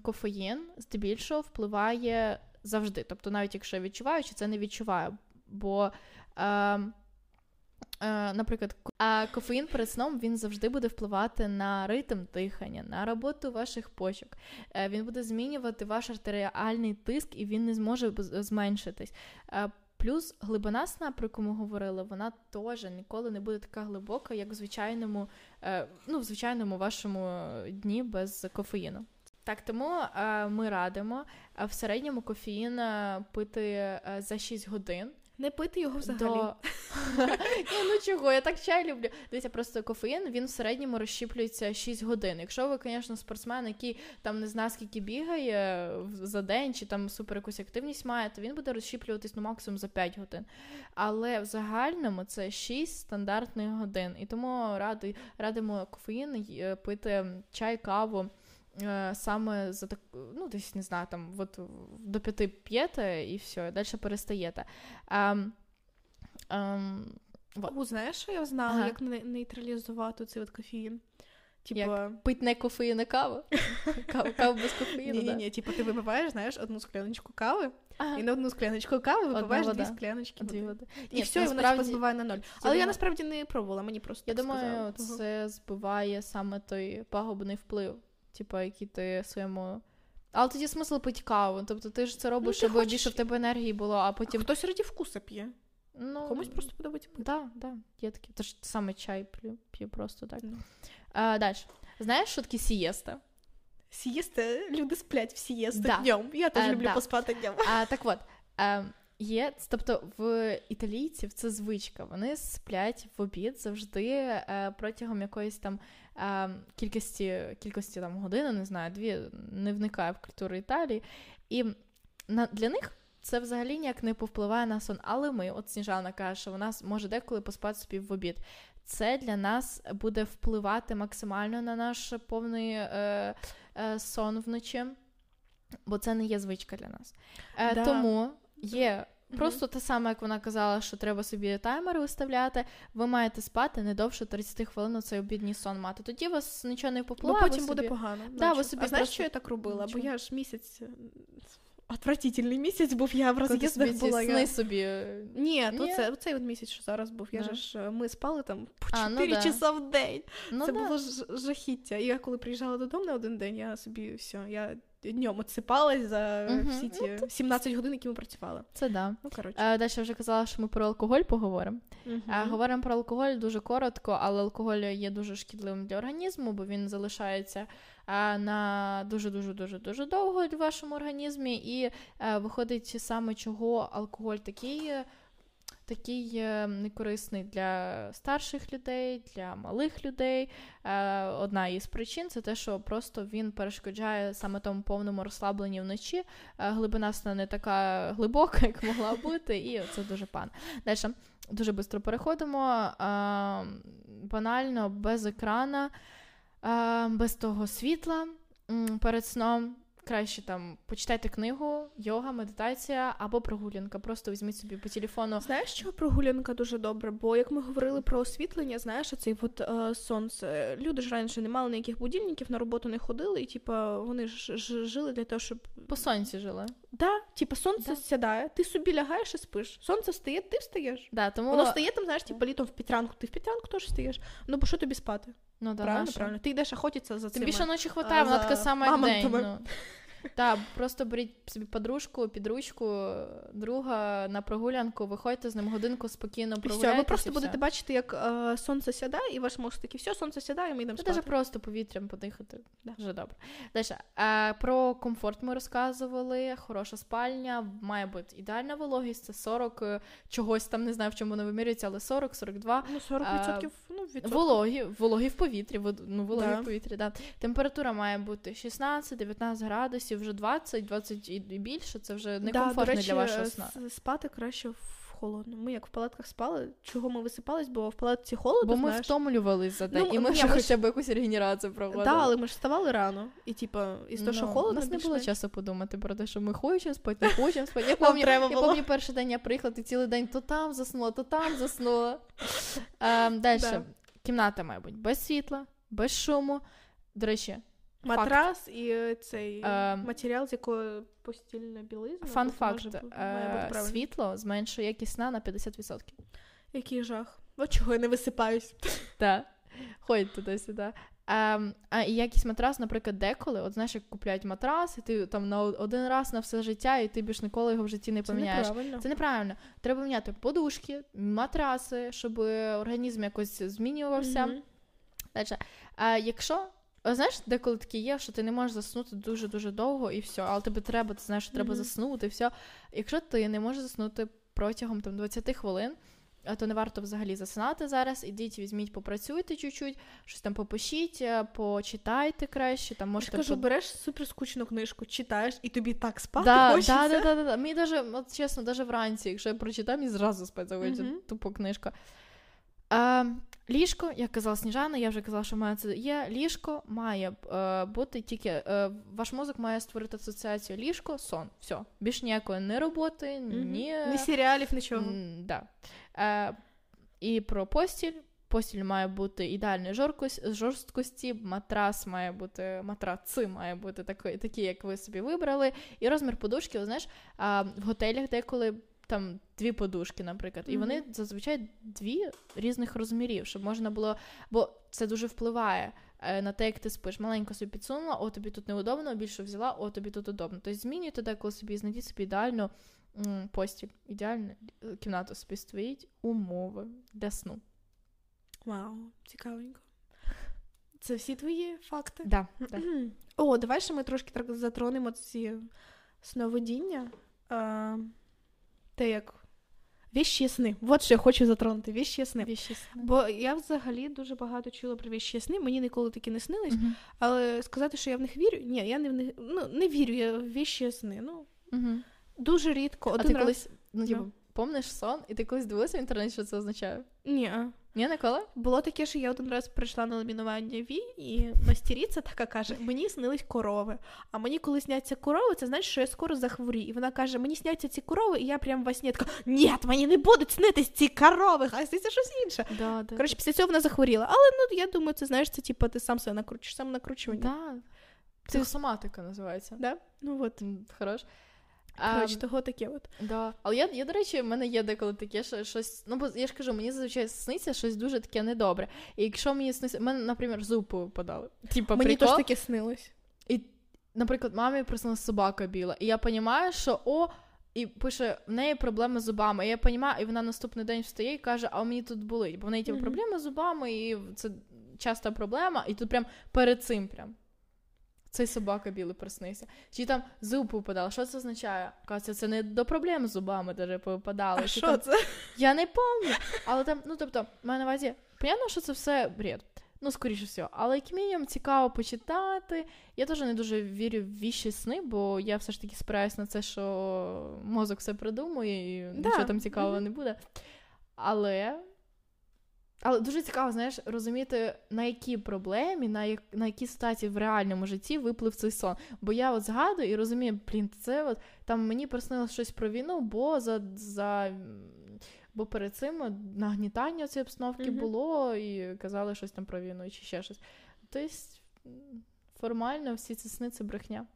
кофеїн здебільшого впливає завжди. Тобто навіть якщо я відчуваю, чи це не відчуваю. Бо, е, е, наприклад, е, кофеїн перед сном, він завжди буде впливати на ритм дихання, на роботу ваших почок. Е, він буде змінювати ваш артеріальний тиск, і він не зможе зменшитись. Е, плюс глибина сна, про яку ми говорили, вона теж ніколи не буде така глибока, як в звичайному, е, ну, в звичайному вашому дні без кофеїну. Так, тому е, ми радимо в середньому кофеїн пити за шість годин. Не пити його взагалі. До... ну чого, я так чай люблю. Дивіться, просто кофеїн, він в середньому розщіплюється шість годин. Якщо ви, звісно, спортсмен, який там не знає, скільки бігає за день, чи там супер якусь активність має, то він буде розщіплюватись, ну, максимум за п'ять годин. Але в загальному це шість стандартних годин. І тому ради, радимо кофеїн пити чай, каву саме за так, ну, десь, не знаю, там, от до п'яти п'єте і все, далі перестаєте. Ем, ем, вот. О, знаєш, що я знала, ага. як не- нейтралізувати цей от кофеїн? Типу... Як пить не кофеїн, а каву? Каву, каву без кофеїну, так? Ні-ні, типу ти випиваєш, знаєш, одну скляночку кави, ага. і на одну скляночку кави випиваєш дві скляночки води. води. І Ні, все, і вона збиває на ноль. Але я, я насправді не пробувала, мені просто я так думаю, сказали. Це збиває саме той пагубний вплив. Типа, які ти своєму... Але тоді смисл пить каву. Тобто ти ж це робиш, ну, щоб більше в тебе енергії було, а потім... А хтось раді вкуса п'є. Ну, комусь просто подобається пити. Так, да, да. Є такі. Тож саме чай п'ю, п'ю просто так. Ну. А, далі. Знаєш, що таке сієста? Сієста? Люди сплять в сієста да. днем. Я теж а, люблю да. поспати днем. А, так от. А, є, тобто в італійців це звичка. Вони сплять в обід завжди протягом якоїсь там кількості, кількості там, години, не знаю, дві, не вникає в культуру Італії. І на, для них це взагалі ніяк не повпливає на сон. Але ми, от Сніжана каже, що вона може деколи поспати собі в обід. Це для нас буде впливати максимально на наш повний е, е, сон вночі, бо це не є звичка для нас. Е, да. Тому... Є. Просто mm-hmm. те саме, як вона казала, що треба собі таймер виставляти, ви маєте спати не довше тридцять хвилин на цей обідній сон мати. Тоді вас нічого не попливає. Бо потім собі... буде погано. Да, ви собі а знаєш, просто... що я так робила? Нічого. Бо я ж місяць... Отвратительний місяць був, я в роз'їздах була. Коли ти собі я... сни собі... Ні, то це, цей от місяць, що зараз був. Я да. ж, ми спали там по чотири а, ну часа да. в день. Ну це да. було ж, жахіття. І я коли приїжджала додому на один день, я собі все, я... днем отсипалась за угу. всі ті сімнадцять годин, які ми працювали. Це да. Ну, коротше. Далі вже казала, що ми про алкоголь поговоримо. Угу. Говоримо про алкоголь дуже коротко, але алкоголь є дуже шкідливим для організму, бо він залишається на дуже-дуже-дуже-дуже довго в вашому організмі. І виходить саме, чого алкоголь такий, такий некорисний для старших людей, для малих людей. Одна із причин – це те, що просто він перешкоджає саме тому повному розслабленню вночі. Глибина сна не така глибока, як могла бути, і це дуже пан. Далі, дуже швидко переходимо. Банально, без екрана, без того світла перед сном. краще там почитайте книгу, йога, медитація або прогулянка. Просто візьміть собі по телефону. Знаєш, що прогулянка дуже добре? Бо як ми говорили про освітлення, знаєш, оцей от е, сонце. Люди ж раніше не мали ніяких будильників, на роботу не ходили, і типа вони ж, ж жили для того, щоб по сонці жили. Да, типа сонце да. сідає, ти собі лягаєш і спиш. Сонце встає, ти встаєш. Да, тому воно встає там, знаєш, типа літом в п'ятранку, ти в п'ятранку теж встаєш. Ну, бо що тобі спати? Ну, да, правильно, наша. Правильно. Ти йдеш охотитися за цим. Тобі ще ночі хватає, вона така сама як день. Ну. Так, просто беріть собі подружку, підручку, друга на прогулянку, виходьте з ним годинку спокійно прогуляйтеся. Все, ви просто будете все. Бачити, як е, сонце сідає, і ваш мозок такий, все, сонце сідає, ми йдемо спати. Це просто повітрям подихати. Да. Вже добре. Далі, е, про комфорт ми розказували, хороша спальня, має бути ідеальна вологість, це сорок, чогось там, не знаю, в чому воно вимірюється, але сорок сорок два. Ну, сорок відсотків, ну, відсотків. Вологі, вологі в повітрі, ну, вологі да. в повітрі, да. Температура має бути шістнадцять-дев'ятнадцять градусів, вже двадцять, двадцять і більше, це вже некомфортно да, речі, для вашого сна. Спати краще в холодно. Ми як в палатках спали, чого ми висипались, бо в палатці холодно, бо ми знаєш. Втомлювались за день, ну, і ми ні, ще ми хоча б ж... якусь регенерацію проводили. Так, да, але ми ж вставали рано, і типа, і з того, no, що холодно. У нас не було часу подумати про те, що ми хочемо спати, не хочемо спати. Я пам'ятаю перший день, я приїхала, і цілий день то там заснула, то там заснула. Далі. Кімната має бути без світла, без шуму. До речі, матрас факт. І цей е... матеріал, з якого постільна білизна. Фан факт. Е... Світло зменшує якість сна на п'ятдесят відсотків. Який жах. От чого я не висипаюсь. Так. Ходь туди-сюди. А, а і якийсь матрас, наприклад, деколи, от знаєш, як купляють матрас, і ти там на один раз на все життя, і ти більш ніколи його в житті не поміняєш. Це неправильно. Це неправильно. Треба міняти подушки, матраси, щоб організм якось змінювався. Mm-hmm. Дальше. А якщо знаєш, деколи такі є, що ти не можеш заснути дуже-дуже довго і все, але тобі треба, ти знаєш, що треба mm-hmm. заснути, і все. Якщо ти не можеш заснути протягом там, двадцять хвилин, то не варто взагалі засинати зараз, ідіть, візьміть, попрацюйте чуть-чуть, щось там попишіть, почитайте краще, там можете... Я кажу, по... береш суперскучну книжку, читаєш, і тобі так спати да, хочеться. Да, да, да, да. Мені даже, от чесно, даже вранці, якщо я прочитаю, мені зразу спати захочеться, mm-hmm. тупо книжка. А, ліжко, як казала Сніжана, я вже казала, що в мене це є, ліжко має е, бути тільки, е, ваш мозок має створити асоціацію ліжко, сон, все, більш ніякої не роботи, ні... Mm-hmm. Ні серіалів, нічого. М, да. Е, і про постіль, постіль має бути ідеальної жорсткості, матрас має бути, матраци має бути такі, такі, як ви собі вибрали, і розмір подушки, знаєш, е, в готелях деколи... Там дві подушки, наприклад. Mm-hmm. І вони зазвичай дві різних розмірів, щоб можна було... Бо це дуже впливає на те, як ти спиш. Маленько собі підсунула, о, тобі тут неудобно, більше взяла, о, тобі тут удобно. Тобто змінюйте деколи собі, знайдіть собі ідеальну м- постіль, ідеальну кімнату собі, створіть умови для сну. Вау, цікавенько. Це всі твої факти? Да, так. О, давай ще ми трошки затронемо ці сновидіння. А... Те, як віщі сни. От що я хочу затронути. Віщі сни. Віщі сни. Бо я взагалі дуже багато чула про віщі сни. Мені ніколи такі не снились. Uh-huh. Але сказати, що я в них вірю? Ні, я не в них... Ну, не вірю я в віщі сни. Ну, uh-huh. дуже рідко. Один а ти раз... колись, ну, типу, помниш сон? І ти колись дивилася в інтернеті, що це означає? Ні. Ні, ніколи? Було таке, що я один раз прийшла на ламінування вій, і мастериця така каже, мені снились корови. А мені коли сняться корови, це значить, що я скоро захворію. І вона каже, мені сняться ці корови, і я прям во сні така, ні, мені не будуть снитись ці корови, а сниться щось інше. Да, да, коротше, після цього вона захворіла. Але, ну, я думаю, це, знаєш, це, типу, ти сам себе накручиш, сам накручування. Да. Психосоматика називається. Да? Ну, от. Хорош. Коротше, того таке от. Да. Але я, я, до речі, в мене є деколи таке, що щось... Ну, бо я ж кажу, мені зазвичай сниться щось дуже таке недобре. І якщо мені сниться... Мене, наприклад, зупу подали. Типа, мені прикол. Теж таке снилось. І, наприклад, мамі приснилась собака біла. І я розумію, що, о... І пише, в неї проблеми з зубами. І я розумію, і вона наступний день встає і каже, а мені тут болить. Бо в неї ті mm-hmm. проблеми з зубами, і це часта проблема. І тут прям перед цим прям. Цей собака білий проснився. Чи там зуб попадала. Що це означає? Кажеться, це не до проблем з зубами даже попадало. А що це? Я не пам'ятаю. Але там, ну тобто, маю на увазі, понятно, що це все бред. Ну, скоріше всього. Але як мінімум цікаво почитати. Я теж не дуже вірю в віщі сни, бо я все ж таки спираюсь на це, що мозок все придумує і да. нічого там цікавого mm-hmm. не буде. Але Але дуже цікаво, знаєш, розуміти, на які проблеми, на, як, на які ситуації в реальному житті виплив цей сон. Бо я от згадую і розумію, блін, це от, там мені приснилось щось про війну, бо за, за бо перед цим нагнітання цієї обстановки mm-hmm. було, і казали щось там про війну, чи ще щось. Тобто, формально всі ці сни – це брехня.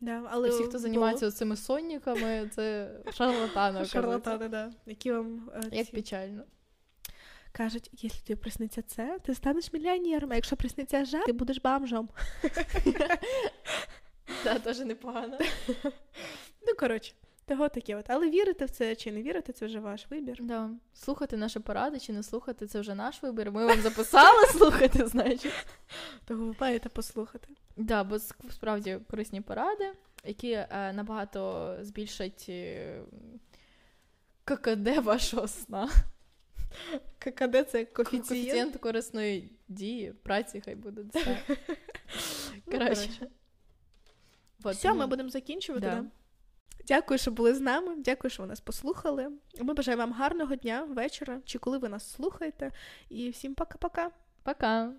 Да, але всі, хто займається цими сонниками, це шарлатани. Шарлатани, да. Які вам... Як печально. Кажуть, якщо тобі присниться це, ти станеш мільйонером, а якщо присниться жар, ти будеш бомжом. Так, теж непогано. Ну, коротше, того таке от. Але вірити в це чи не вірити, це вже ваш вибір. Слухати наші поради чи не слухати, це вже наш вибір. Ми вам записали слухати, значить. Того ви маєте послухати. Так, бо справді корисні поради, які набагато збільшать ка ка де вашого сна. ка ка де – це коефіцієнт. Коефіцієнт корисної дії, праці, хай буде це. Краще. Вот, все, ну. Ми будемо закінчувати. Да. Да? Дякую, що були з нами. Дякую, що ви нас послухали. Ми бажаємо вам гарного дня, вечора, чи коли ви нас слухаєте. І всім пока-пока. Пока.